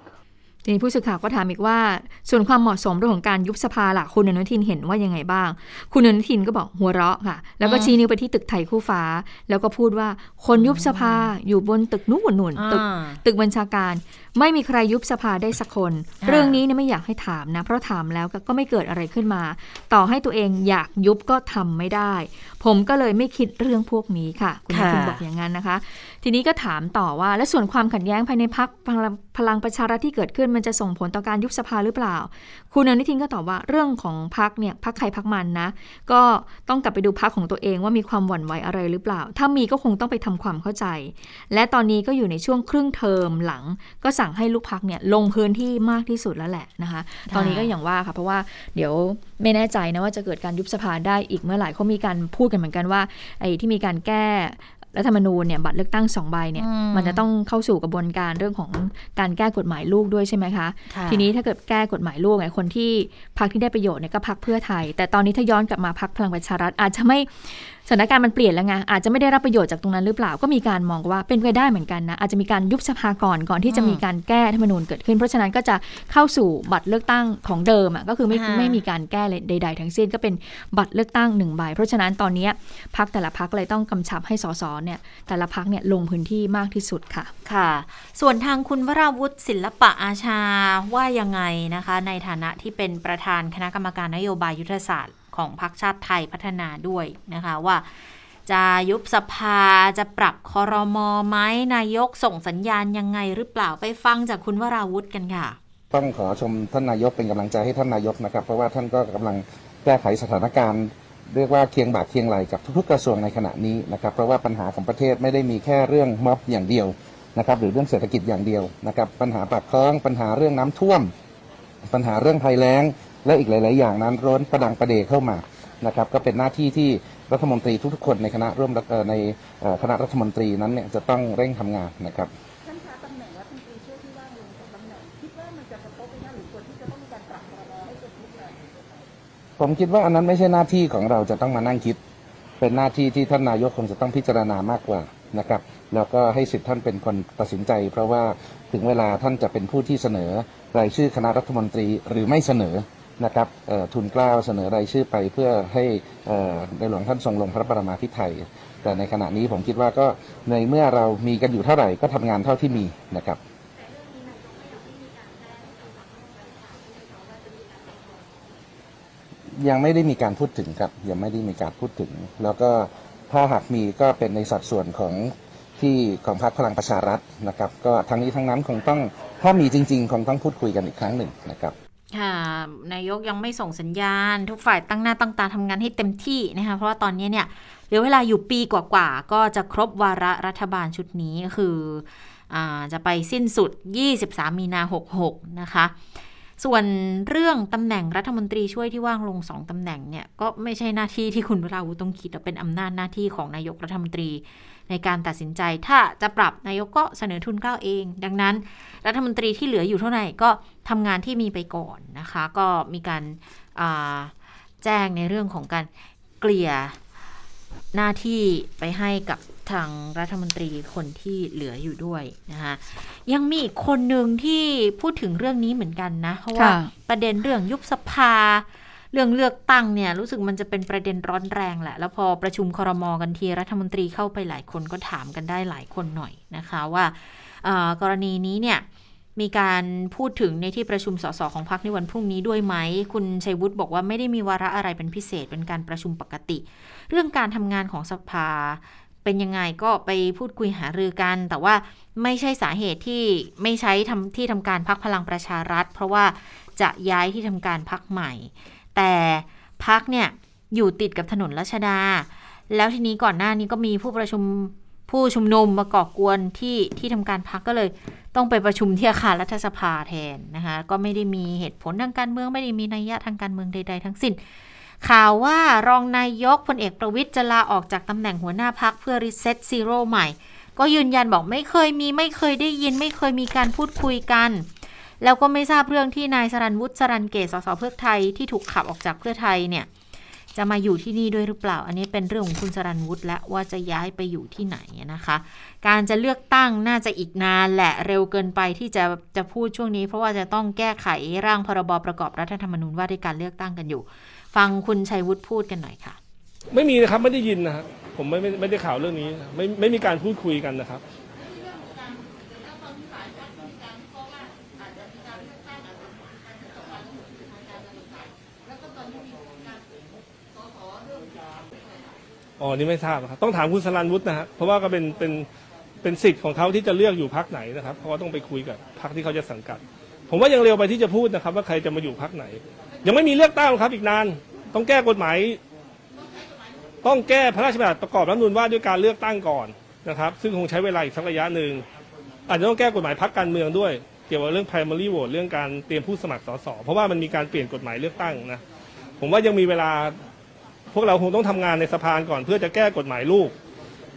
ทีนี้ผู้สื่อข่าวก็ถามอีกว่าส่วนความเหมาะสมเรื่องของการยุบสภาล่ะคุณอนุทินเห็นว่ายังไงบ้างคุณอนุทินก็บอกหัวเราะค่ะแล้วก็ชี้นิ้วไปที่ตึกไทยคู่ฟ้าแล้วก็พูดว่าคนยุบสภาอยู่บนตึกนู่นนู่นตึกตึกบัญชาการไม่มีใครยุบสภาได้สักคนเรื่องนี้เนี่ยไม่อยากให้ถามนะเพราะถามแล้วก็ไม่เกิดอะไรขึ้นมาต่อให้ตัวเองอยากยุบก็ทำไม่ได้ผมก็เลยไม่คิดเรื่องพวกนี้ค่ะคุณอนุทินบอกอย่างนั้นนะคะทีนี้ก็ถามต่อว่าและส่วนความขัดแย้งภายในพรรคพลังประชารัฐที่เกิดขึ้นมันจะส่งผลต่อการยุบสภาหรือเปล่าคุณอนุทินก็ตอบว่าเรื่องของพรรคเนี่ยพรรคใครพรรคมันนะก็ต้องกลับไปดูพรรคของตัวเองว่ามีความหวั่นไหวอะไรหรือเปล่าถ้ามีก็คงต้องไปทำความเข้าใจและตอนนี้ก็อยู่ในช่วงครึ่งเทอมหลังก็สั่งให้ลูกพรรคเนี่ยลงพื้นที่มากที่สุดแล้วแหละนะคะตอนนี้ก็อย่างว่าค่ะเพราะว่าเดี๋ยวไม่แน่ใจนะว่าจะเกิดการยุบสภาได้อีกเมื่อไหร่เขามีการพูดกันเหมือนกันว่าไอ้ที่มีการแก้รัฐธรรมนูญเนี่ยบัตรเลือกตั้งสองใบเนี่ยมันจะต้องเข้าสู่กระบวนการเรื่องของการแก้กฎหมายลูกด้วยใช่ไหมคะทีนี้ถ้าเกิดแก้กฎหมายลูกไงคนที่พรรคที่ได้ประโยชน์เนี่ยก็พรรคเพื่อไทยแต่ตอนนี้ถ้าย้อนกลับมาพรรคพลังประชารัฐอาจจะไม่สถานการณ์มันเปลี่ยนแล้วไงอาจจะไม่ได้รับประโยชน์จากตรงนั้นหรือเปล่าก็มีการมองว่าเป็นไปได้เหมือนกันนะอาจจะมีการยุบสภาก่อนก่อนที่จะมีการแก้รัฐธรรมนูญเกิดขึ้นเพราะฉะนั้นก็จะเข้าสู่บัตรเลือกตั้งของเดิมอ่ะก็คือไม่ไม่มีการแก้ใดๆทั้งสิ้นก็เป็นบัตรเลือกตั้งหนึ่งใบเพราะฉะนั้นตอนนี้พรรคแต่ละพรรคเลยต้องกำชับให้สสเนี่ยแต่ละพรรคเนี่ยลงพื้นที่มากที่สุดค่ะค่ะส่วนทางคุณวราวุฒิศิลปะอาชาว่ายังไงนะคะในฐานะที่เป็นประธานคณะกรรมการนโยบายยุทธศาสตร์ของพรรคชาติไทยพัฒนาด้วยนะคะว่าจะยุบสภาจะปรับครม.ไหมนายกส่งสัญญาณยังไงหรือเปล่าไปฟังจากคุณวราวุฒิกันค่ะต้องขอชมท่านนายกเป็นกำลังใจให้ท่านนายกนะครับเพราะว่าท่านก็กำลังแก้ไขสถานการณ์เรียกว่าเคียงบ่าเคียงไหลกับทุกๆกระทรวงในขณะนี้นะครับเพราะว่าปัญหาของประเทศไม่ได้มีแค่เรื่องม็อบอย่างเดียวนะครับหรือเรื่องเศรษฐกิจอย่างเดียวนะครับปัญหาปากท้องปัญหาเรื่องน้ำท่วมปัญหาเรื่องภัยแล้งและอีกหลายๆอย่างนั้นร้อนประดังประเดเข้ามานะครับก็เป็นหน้าที่ที่รัฐมนตรีทุกๆคนในคณะร่วมในคณะรัฐมนตรีนั้นเนี่ยจะต้องเร่งทำงานนะครับท่านคะตำแหน่งรัฐมนตรีช่วยที่ว่าลงเป็นตำแหน่งคิดว่ามันจะกระทบไปยังหรือควรที่จะต้องมีการปรับตัวให้สมดุลกันผมคิดว่าอันนั้นไม่ใช่หน้าที่ของเราจะต้องมานั่งคิดเป็นหน้าที่ที่ท่านนายกคงจะต้องพิจารณามากกว่านะครับแล้วก็ให้สิทธิ์ท่านเป็นคนตัดสินใจเพราะว่าถึงเวลาท่านจะเป็นผู้ที่เสนอรายชื่อคณะรัฐมนตรีหรือไม่เสนอนะครับทุนกล้าวเสนอรายชื่อไปเพื่อให้ในหลวงท่านทรงลงพระปรมาภิไธยแต่ในขณะนี้ผมคิดว่าก็ในเมื่อเรามีกันอยู่เท่าไหร่ก็ทำงานเท่าที่มีนะครับยังไม่ได้มีการพูดถึงครับยังไม่ได้มีการพูดถึงแล้วก็ถ้าหากมีก็เป็นในสัดส่วนของที่ของพรรคพลังประชารัฐนะครับก็ทั้งนี้ทั้งนั้นคงต้องถ้ามีจริงๆคงต้องพูดคุยกันอีกครั้งหนึ่งนะครับค่ะนายกยังไม่ส่งสัญญาณทุกฝ่ายตั้งหน้าตั้งตาทำงานให้เต็มที่นะคะเพราะว่าตอนนี้เนี่ยเหลือเวลาอยู่ปีกว่าๆก็จะครบวาระรัฐบาลชุดนี้ก็คืออ่าจะไปสิ้นสุดยี่สิบสามมีนาคมหกหกนะคะ ส่วนเรื่องตำแหน่งรัฐมนตรีช่วยที่ว่างลงสองตำแหน่งเนี่ยก็ไม่ใช่หน้าที่ที่คุณวราวุธต้องคิดแต่เป็นอำนาจหน้าที่ของนายกรัฐมนตรีในการตัดสินใจถ้าจะปรับนายกก็เสนอทุนเกล้าเองดังนั้นรัฐมนตรีที่เหลืออยู่เท่าไหร่ก็ทำงานที่มีไปก่อนนะคะก็มีการแจ้งในเรื่องของการเกลี่ยหน้าที่ไปให้กับทางรัฐมนตรีคนที่เหลืออยู่ด้วยนะคะยังมีอีกคนหนึ่งที่พูดถึงเรื่องนี้เหมือนกันนะเพราะว่าประเด็นเรื่องยุบสภาเรื่องเลือกตั้งเนี่ยรู้สึกมันจะเป็นประเด็นร้อนแรงแหละแล้วพอประชุมครม.กันทีรัฐมนตรีเข้าไปหลายคนก็ถามกันได้หลายคนหน่อยนะคะว่ากรณีนี้เนี่ยมีการพูดถึงในที่ประชุมสสของพรรคในวันพรุ่งนี้ด้วยไหมคุณชัยวุฒิบอกว่าไม่ได้มีวาระอะไรเป็นพิเศษเป็นการประชุมปกติเรื่องการทำงานของสภาเป็นยังไงก็ไปพูดคุยหารือกันแต่ว่าไม่ใช่สาเหตุที่ไม่ใช้ทำที่ทำการพรรคพลังประชารัฐเพราะว่าจะย้ายที่ทำการพรรคใหม่แต่พรรคเนี่ยอยู่ติดกับถนนรัชดาแล้วทีนี้ก่อนหน้านี้ก็มีผู้ประชุมผู้ชุมนุมมาก่อกวนที่ที่ทำการพรรคก็เลยต้องไปประชุมที่อาคารรัฐสภาแทนนะคะก็ไม่ได้มีเหตุผลทางการเมืองไม่ได้มีนัยยะทางการเมืองใดๆทั้งสิ้นข่าวว่ารองนายกพลเอกประวิตรจะลาออกจากตำแหน่งหัวหน้าพรรคเพื่อรีเซ็ตซีโร่ใหม่ก็ยืนยันบอกไม่เคยมีไม่เคยได้ยินไม่เคยมีการพูดคุยกันแล้วก็ไม่ทราบเรื่องที่นายสรัญวุฒิสรัญเกศสสเพื่อไทยที่ถูกขับออกจากเพื่อไทยเนี่ยจะมาอยู่ที่นี่ด้วยหรือเปล่าอันนี้เป็นเรื่องของคุณสรัญวุฒิและว่าจะย้ายไปอยู่ที่ไหนนะคะการจะเลือกตั้งน่าจะอีกนานแหละเร็วเกินไปที่จะจะพูดช่วงนี้เพราะว่าจะต้องแก้ไขร่างพรบประกอบรัฐธรรมนูญว่าด้วยการเลือกตั้งกันอยู่ฟังคุณชัยวุฒิพูดกันหน่อยค่ะไม่มีนะครับไม่ได้ยินนะครับผมไม่ไม่ไม่ได้ข่าวเรื่องนี้ไม่ไม่มีการพูดคุยกันนะครับอ๋อนี่ไม่ทราบครับต้องถามคุณสรัญวุฒินะครับเพราะว่าก็เป็นเป็นเป็นสิทธิ์ของเขาที่จะเลือกอยู่พรรคไหนนะครับเพราะว่าต้องไปคุยกับพรรคที่เขาจะสังกัดผมว่ายังเร็วไปที่จะพูดนะครับว่าใครจะมาอยู่พรรคไหนยังไม่มีเลือกตั้งครับอีกนานต้องแก้กฎหมายต้องแก้พระราชบัญญัติประกอบรัฐธรรมนูญว่าด้วยการเลือกตั้งก่อนนะครับซึ่งคงใช้เวลาอีกสักระยะนึงอาจจะต้องแก้กฎหมายพรรคการเมืองด้วยเกี่ยวกับเรื่อง primary vote เรื่องการเตรียมผู้สมัครสสเพราะว่ามันมีการเปลี่ยนกฎหมายเลือกตั้งนะผมว่ายังมีเวลาพวกเราคงต้องทำงานในสภาก่อนเพื่อจะแก้กฎหมายลูก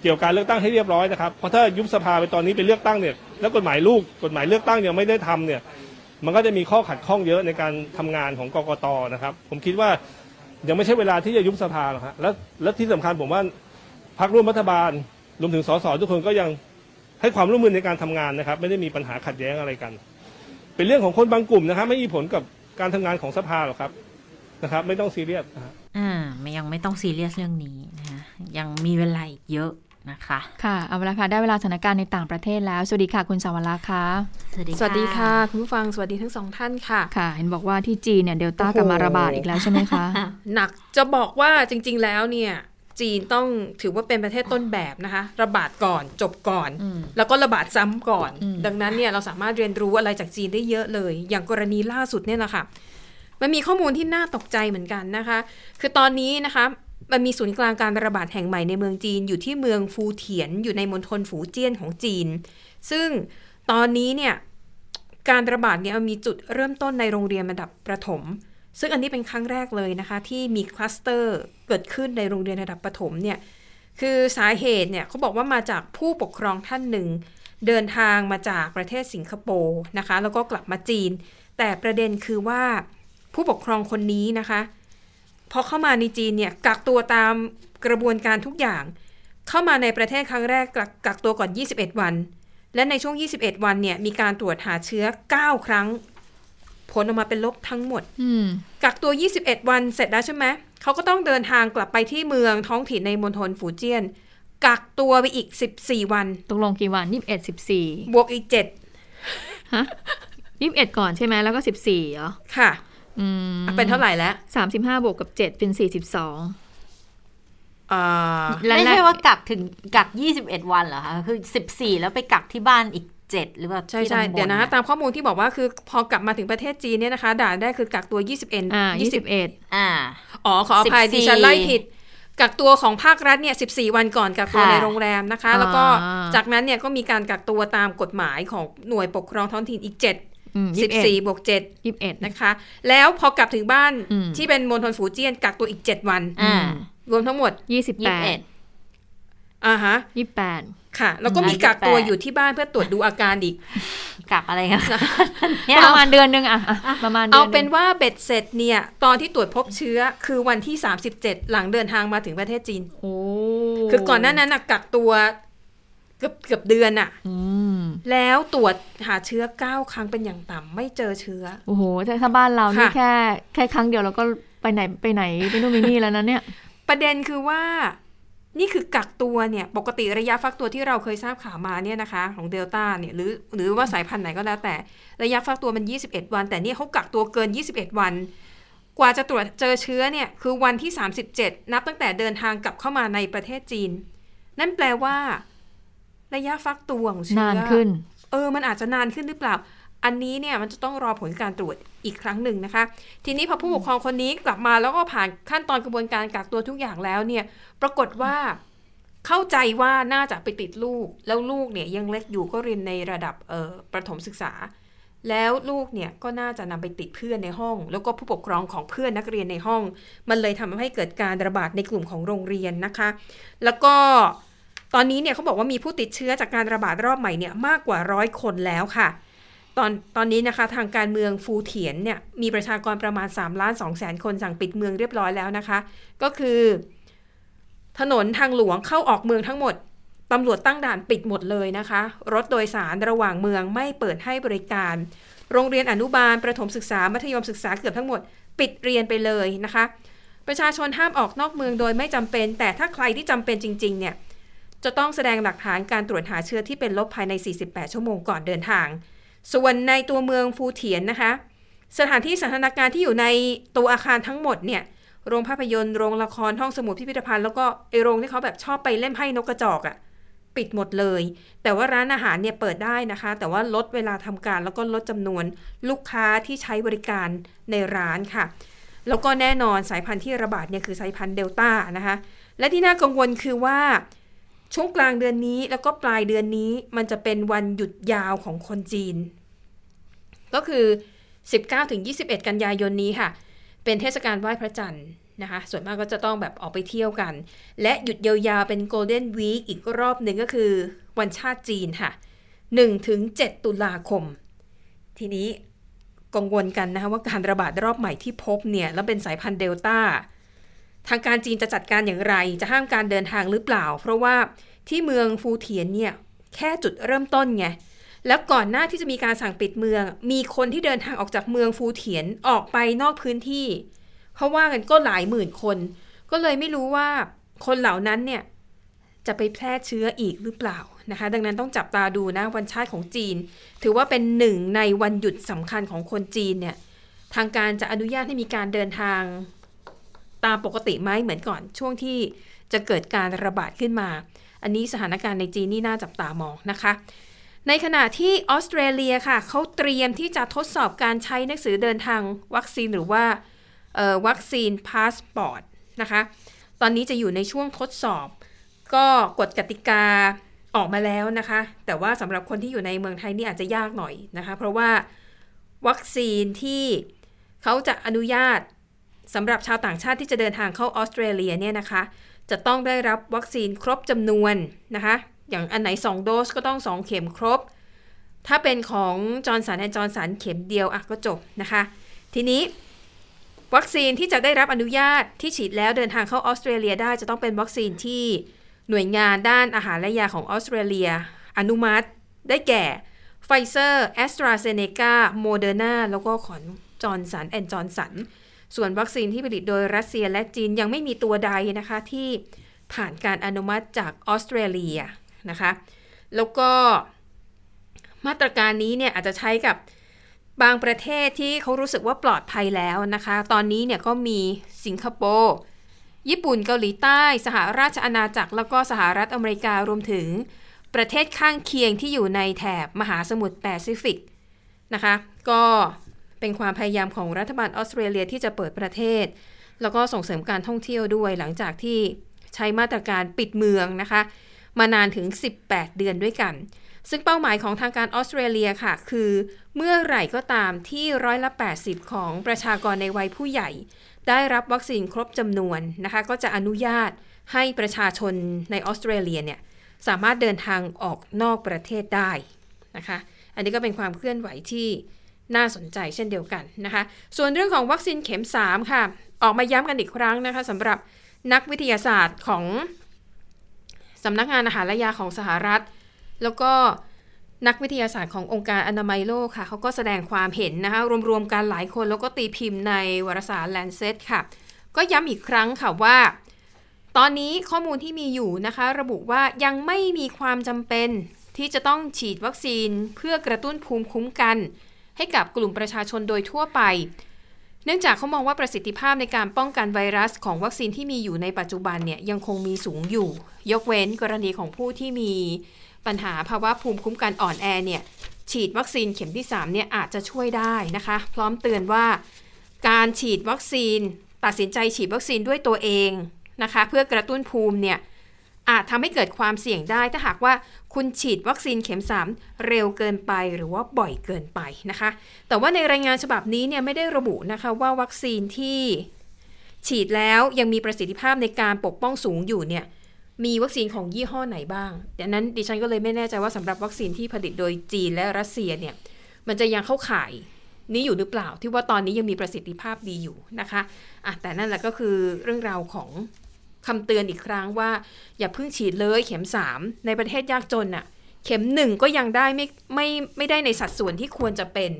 เกี่ยวกับการเลือกตั้งให้เรียบร้อยนะครับเพราะถ้ายุบสภาไปตอนนี้ไปเลือกตั้งเนี่ยแล้วกฎหมายลูกกฎหมายเลือกตั้งยังไม่ได้ทำเนี่ยมันก็จะมีข้อขัดข้องเยอะในการทำงานของกกต.นะครับผมคิดว่ายังไม่ใช่เวลาที่จะยุบสภาหรอกฮะและและที่สำคัญผมว่าพรรคร่วมรัฐบาลรวมถึงสส.ทุกคนก็ยังให้ความร่วมมือในการทำงานนะครับไม่ได้มีปัญหาขัดแย้งอะไรกันเป็นเรื่องของคนบางกลุ่มนะครับไม่มีผลกับการทำงานของสภาหรอกครับนะครับไม่ต้องซีเรียสอ่าไม่ยังไม่ต้องซีเรียสเรื่องนี้นะคะยังมีเวลาอีกเยอะนะคะค่ะเอาละค่ะได้เวลาสถานการณ์ในต่างประเทศแล้วสวัสดีค่ะคุณสวรรค์ค่ะสวัสดีค่ะสวัสดีค่ะคุณผู้ฟังสวัสดีทั้งสองท่านค่ะค่ะเห็นบอกว่าที่จีนเนี่ยเดลต้ากลับมาระบาดอีกแล้วใช่ไหมคะหนักจะบอกว่าจริงๆแล้วเนี่ยจีนต้องถือว่าเป็นประเทศต้นแบบนะคะระบาดก่อนจบก่อนแล้วก็ระบาดซ้ำก่อนดังนั้นเนี่ยเราสามารถเรียนรู้อะไรจากจีนได้เยอะเลยอย่างกรณีล่าสุดเนี่ยแหละค่ะมันมีข้อมูลที่น่าตกใจเหมือนกันนะคะคือตอนนี้นะคะมันมีศูนย์กลางการระบาดแห่งใหม่ในเมืองจีนอยู่ที่เมืองฟูเถียนอยู่ในมณฑลฝูเจี้ยนของจีนซึ่งตอนนี้เนี่ยการระบาดเนี่ยมีจุดเริ่มต้นในโรงเรียนระดับประถมซึ่งอันนี้เป็นครั้งแรกเลยนะคะที่มีคลัสเตอร์เกิดขึ้นในโรงเรียนระดับประถมเนี่ยคือสาเหตุเนี่ยเขาบอกว่ามาจากผู้ปกครองท่านหนึ่งเดินทางมาจากประเทศสิงคโปร์นะคะแล้วก็กลับมาจีนแต่ประเด็นคือว่าผู้ปกครองคนนี้นะคะพอเข้ามาในจีนเนี่ยกักตัวตามกระบวนการทุกอย่างเข้ามาในประเทศครั้งแรกกักตัวก่อนยี่สิบเอ็ดวันและในช่วงยี่สิบเอ็ดวันเนี่ยมีการตรวจหาเชื้อเก้าครั้งผลออกมาเป็นลบทั้งหมดกักตัวยี่สิบเอ็ดวันเสร็จแล้วใช่ไหมเขาก็ต้องเดินทางกลับไปที่เมืองท้องถิ่นในมณฑลฝูเจี้ยนกักตัวไปอีกสิบสี่วันตกลงกี่วันยี่สิบเอ็ด สิบสี่บวกอีกเจ็ดฮะยี่สิบเอ็ดก่อนใช่ไหมแล้วก็สิบสี่เหรอค่ะเป็นเท่าไหร่แล้วสามสิบห้าบวกกับเจ็ดเป็นสี่สิบสองอ่าไม่ใช่ว่ากักถึงกักยี่สิบเอ็ดวันเหรอคะคือสิบสี่แล้วไปกักที่บ้านอีกเจ็ดหรือว่าใช่ๆเดี๋ยวนะตามข้อมูลที่บอกว่าคือพอกลับมาถึงประเทศจีนเนี่ยนะคะด่านได้คือกักตัวยี่สิบเอ็ดอ่ายี่สิบเอ็ดอ่าอ๋อขออภัยดิฉันไล่ผิดกักตัวของภาครัฐเนี่ยสิบสี่วันก่อนกักตัวในโรงแรมนะคะแล้วก็จากนั้นเนี่ยก็มีการกักตัวตามกฎหมายของหน่วยปกครองท้องถิ่นอีกเจ็ด สิบสี่ บวก เจ็ด ยี่สิบเอ็ดนะคะแล้วพอกลับถึงบ้านที่เป็นมณฑลฝูเจี้ยนกักตัวอีกเจ็ดวันรวมทั้งหมดยี่สิบแปดอ่าฮะยี่สิบแปดค่ะแล้วก็มีกักตัวอยู่ที่บ้านเพื่อตรวจดูอาการอีกกักอะไรกันเนี่ยประมาณเดือนนึงอ่ะประมาณเดือนเอาเป็นว่าเบ็ดเสร็จเนี่ยตอนที่ตรวจพบเชื้อคือวันที่สามสิบเจ็ดหลังเดินทางมาถึงประเทศจีนโอ้คือก่อนหน้านั้นกักตัวเกือบเกือบเดือนอะแล้วตรวจหาเชื้อเก้าครั้งเป็นอย่างต่ำไม่เจอเชื้อโอ้โหถ้าบ้านเรานี่แค่แค่ครั้งเดียวเราก็ไปไหนไปไหนไปนู่นไปนี่แล้วนะเนี่ยประเด็นคือว่านี่คือกักตัวเนี่ยปกติระยะฟักตัวที่เราเคยทราบข่าวมาเนี่ยนะคะของเดลต้าเนี่ยหรือหรือว่าสายพันธุ์ไหนก็แล้วแต่ระยะฟักตัวมันยี่สิบเอ็ดวันแต่นี่เขากักตัวเกินยี่สิบเอ็ดวันกว่าจะตรวจเจอเชื้อเนี่ยคือวันที่สามสิบเจ็ดนับตั้งแต่เดินทางกลับเข้ามาในประเทศจีนนั่นแปลว่าระยะฟักตัวของเชื้อนานขึ้นเออมันอาจจะนานขึ้นหรือเปล่าอันนี้เนี่ยมันจะต้องรอผลการตรวจอีกครั้งหนึ่งนะคะทีนี้พอผู้ปกครองคนนี้กลับมาแล้วก็ผ่านขั้นตอนกระบวนการกักตัวทุกอย่างแล้วเนี่ยปรากฏว่าเข้าใจว่าน่าจะไปติดลูกแล้วลูกเนี่ยยังเล็กอยู่ก็เรียนในระดับเอ่อประถมศึกษาแล้วลูกเนี่ยก็น่าจะนำไปติดเพื่อนในห้องแล้วก็ผู้ปกครองของเพื่อนนักเรียนในห้องมันเลยทำให้เกิดการระบาดในกลุ่มของโรงเรียนนะคะแล้วก็ตอนนี้เนี่ยเขาบอกว่ามีผู้ติดเชื้อจากการระบาดรอบใหม่เนี่ยมากกว่าร้อยคนแล้วค่ะตอนตอนนี้นะคะทางการเมืองฟูเถียนเนี่ยมีประชากรประมาณสามล้านสองแสนคนสั่งปิดเมืองเรียบร้อยแล้วนะคะก็คือถนนทางหลวงเข้าออกเมืองทั้งหมดตำรวจตั้งด่านปิดหมดเลยนะคะรถโดยสารระหว่างเมืองไม่เปิดให้บริการโรงเรียนอนุบาลประถมศึกษามัธยมศึกษาเกือบทั้งหมดปิดเรียนไปเลยนะคะประชาชนห้ามออกนอกเมืองโดยไม่จำเป็นแต่ถ้าใครที่จำเป็นจริงๆเนี่ยจะต้องแสดงหลักฐานการตรวจหาเชื้อที่เป็นลบภายในสี่สิบแปดชั่วโมงก่อนเดินทางส่วนในตัวเมืองฟูเถียนนะคะสถานที่สถานการณ์ที่อยู่ในตัวอาคารทั้งหมดเนี่ยโรงภาพยนตร์โรงละครห้องสมุดพิพิธภัณฑ์แล้วก็ไอโรงที่เขาแบบชอบไปเล่นไพ่นกกระจอกอ่ะปิดหมดเลยแต่ว่าร้านอาหารเนี่ยเปิดได้นะคะแต่ว่าลดเวลาทำการแล้วก็ลดจำนวนลูกค้าที่ใช้บริการในร้านค่ะแล้วก็แน่นอนสายพันธุ์ที่ระบาดเนี่ยคือสายพันธุ์เดลต้านะคะและที่น่ากังวลคือว่าช่วงกลางเดือนนี้แล้วก็ปลายเดือนนี้มันจะเป็นวันหยุดยาวของคนจีนก็คือ สิบเก้าถึงยี่สิบเอ็ด กันยายนนี้ค่ะเป็นเทศกาลไหว้พระจันทร์นะคะส่วนมากก็จะต้องแบบออกไปเที่ยวกันและหยุดยาวๆเป็น Golden Week อีกรอบหนึ่งก็คือวันชาติจีนค่ะ หนึ่งถึงเจ็ด ตุลาคมทีนี้กังวลกันนะคะว่าการระบาดรอบใหม่ที่พบเนี่ยแล้วเป็นสายพันธุ์เดลต้าทางการจีนจะจัดการอย่างไรจะห้ามการเดินทางหรือเปล่าเพราะว่าที่เมืองฟูเถียนเนี่ยแค่จุดเริ่มต้นไงแล้วก่อนหน้าที่จะมีการสั่งปิดเมืองมีคนที่เดินทางออกจากเมืองฟูเถียนออกไปนอกพื้นที่เพราะว่ากันก็หลายหมื่นคนก็เลยไม่รู้ว่าคนเหล่านั้นเนี่ยจะไปแพร่เชื้ออีกหรือเปล่านะคะดังนั้นต้องจับตาดูนะวันชาติของจีนถือว่าเป็นหนึ่งในวันหยุดสำคัญของคนจีนเนี่ยทางการจะอนุญาตให้มีการเดินทางตามปกติไหมเหมือนก่อนช่วงที่จะเกิดการระบาดขึ้นมาอันนี้สถานการณ์ในจีนนี่น่าจับตามองนะคะในขณะที่ออสเตรเลียค่ะเขาเตรียมที่จะทดสอบการใช้หนังสือเดินทางวัคซีนหรือว่าวัคซีนพาสปอร์ตนะคะตอนนี้จะอยู่ในช่วงทดสอบก็กฎกติกาออกมาแล้วนะคะแต่ว่าสำหรับคนที่อยู่ในเมืองไทยนี่อาจจะยากหน่อยนะคะเพราะว่าวัคซีนที่เขาจะอนุญาตสำหรับชาวต่างชาติที่จะเดินทางเข้าออสเตรเลียเนี่ยนะคะจะต้องได้รับวัคซีนครบจำนวนนะคะอย่างอันไหนสองโดสก็ต้องสองเข็มครบถ้าเป็นของจอห์นสันแอนด์จอห์นสันเข็มเดียวอ่ะก็จบนะคะทีนี้วัคซีนที่จะได้รับอนุญาตที่ฉีดแล้วเดินทางเข้าออสเตรเลียได้จะต้องเป็นวัคซีนที่หน่วยงานด้านอาหารและยาของออสเตรเลียอนุมัติได้แก่ Pfizer, AstraZeneca, Moderna แล้วก็ของจอห์นสันแอนด์จอห์นสันส่วนวัคซีนที่ผลิตโดยรัสเซียและจีนยังไม่มีตัวใดนะคะที่ผ่านการอนุมัติจากออสเตรเลียนะคะแล้วก็มาตรการนี้เนี่ยอาจจะใช้กับบางประเทศที่เขารู้สึกว่าปลอดภัยแล้วนะคะตอนนี้เนี่ยก็มีสิงคโปร์ญี่ปุ่นเกาหลีใต้สหราชอาณาจักรแล้วก็สหรัฐอเมริการวมถึงประเทศข้างเคียงที่อยู่ในแถบมหาสมุทรแปซิฟิกนะคะก็เป็นความพยายามของรัฐบาลออสเตรเลียที่จะเปิดประเทศแล้วก็ส่งเสริมการท่องเที่ยวด้วยหลังจากที่ใช้มาตรการปิดเมืองนะคะมานานถึงสิบแปดเดือนด้วยกัน ซึ่งเป้าหมายของทางการออสเตรเลียค่ะคือเมื่อไหร่ก็ตามที่ร้อยละแปดสิบของประชากรในวัยผู้ใหญ่ได้รับวัคซีนครบจำนวนนะคะก็จะอนุญาตให้ประชาชนในออสเตรเลียเนี่ยสามารถเดินทางออกนอกประเทศได้นะคะอันนี้ก็เป็นความเคลื่อนไหวที่น่าสนใจเช่นเดียวกันนะคะส่วนเรื่องของวัคซีนเข็มสามค่ะออกมาย้ำกันอีกครั้งนะคะสำหรับนักวิทยาศาสตร์ของสำนักงานอาหารและยาของสหรัฐแล้วก็นักวิทยาศาสตร์ขององค์การอนามัยโลกค่ะเขาก็แสดงความเห็นนะคะรวมๆกันหลายคนแล้วก็ตีพิมพ์ในวารสาร Lancet ค่ะก็ย้ำอีกครั้งค่ะว่าตอนนี้ข้อมูลที่มีอยู่นะคะระบุว่ายังไม่มีความจำเป็นที่จะต้องฉีดวัคซีนเพื่อกระตุ้นภูมิคุ้มกันให้กับกลุ่มประชาชนโดยทั่วไปเนื่องจากเขามองว่าประสิทธิภาพในการป้องกันไวรัสของวัคซีนที่มีอยู่ในปัจจุบันเนี่ยยังคงมีสูงอยู่ยกเว้นกรณีของผู้ที่มีปัญหาภาวะภูมิคุ้มกันอ่อนแอเนี่ยฉีดวัคซีนเข็มที่สามเนี่ยอาจจะช่วยได้นะคะพร้อมเตือนว่าการฉีดวัคซีนตัดสินใจฉีดวัคซีนด้วยตัวเองนะคะเพื่อกระตุ้นภูมิเนี่ยอาจทำให้เกิดความเสี่ยงได้ถ้าหากว่าคุณฉีดวัคซีนเข็มสามเร็วเกินไปหรือว่าบ่อยเกินไปนะคะแต่ว่าในรายงานฉบับนี้เนี่ยไม่ได้ระบุนะคะว่าวัคซีนที่ฉีดแล้วยังมีประสิทธิภาพในการปกป้องสูงอยู่เนี่ยมีวัคซีนของยี่ห้อไหนบ้างดังนั้นดิฉันก็เลยไม่แน่ใจว่าสำหรับวัคซีนที่ผลิตโดยจีนและรัสเซียเนี่ยมันจะยังเข้าข่ายนี้อยู่หรือเปล่าที่ว่าตอนนี้ยังมีประสิทธิภาพดีอยู่นะคะอ่ะแต่นั่นแหละก็คือเรื่องราวของคำเตือนอีกครั้งว่าอย่าเพิ่งฉีดเลยเข็มสามในประเทศยากจนน่ะเข็มหนึ่งก็ยังได้ไม่ไม่ไม่ได้ในสัดส่วนที่ควรจะเป็น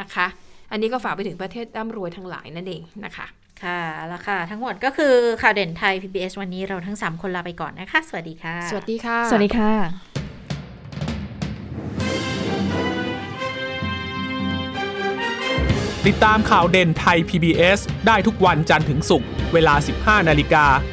นะคะอันนี้ก็ฝากไปถึงประเทศร่ำรวยทั้งหลายนั่นเองนะคะค่ะแล้วค่ะทั้งหมดก็คือข่าวเด่นไทย พี บี เอส วันนี้เราทั้งสามคนลาไปก่อนนะคะสวัสดีค่ะสวัสดีค่ะสวัสดีค่ะติดตามข่าวเด่นไทย พี บี เอส ได้ทุกวันจันทร์ถึงศุกร์เวลา สิบห้านาฬิกา น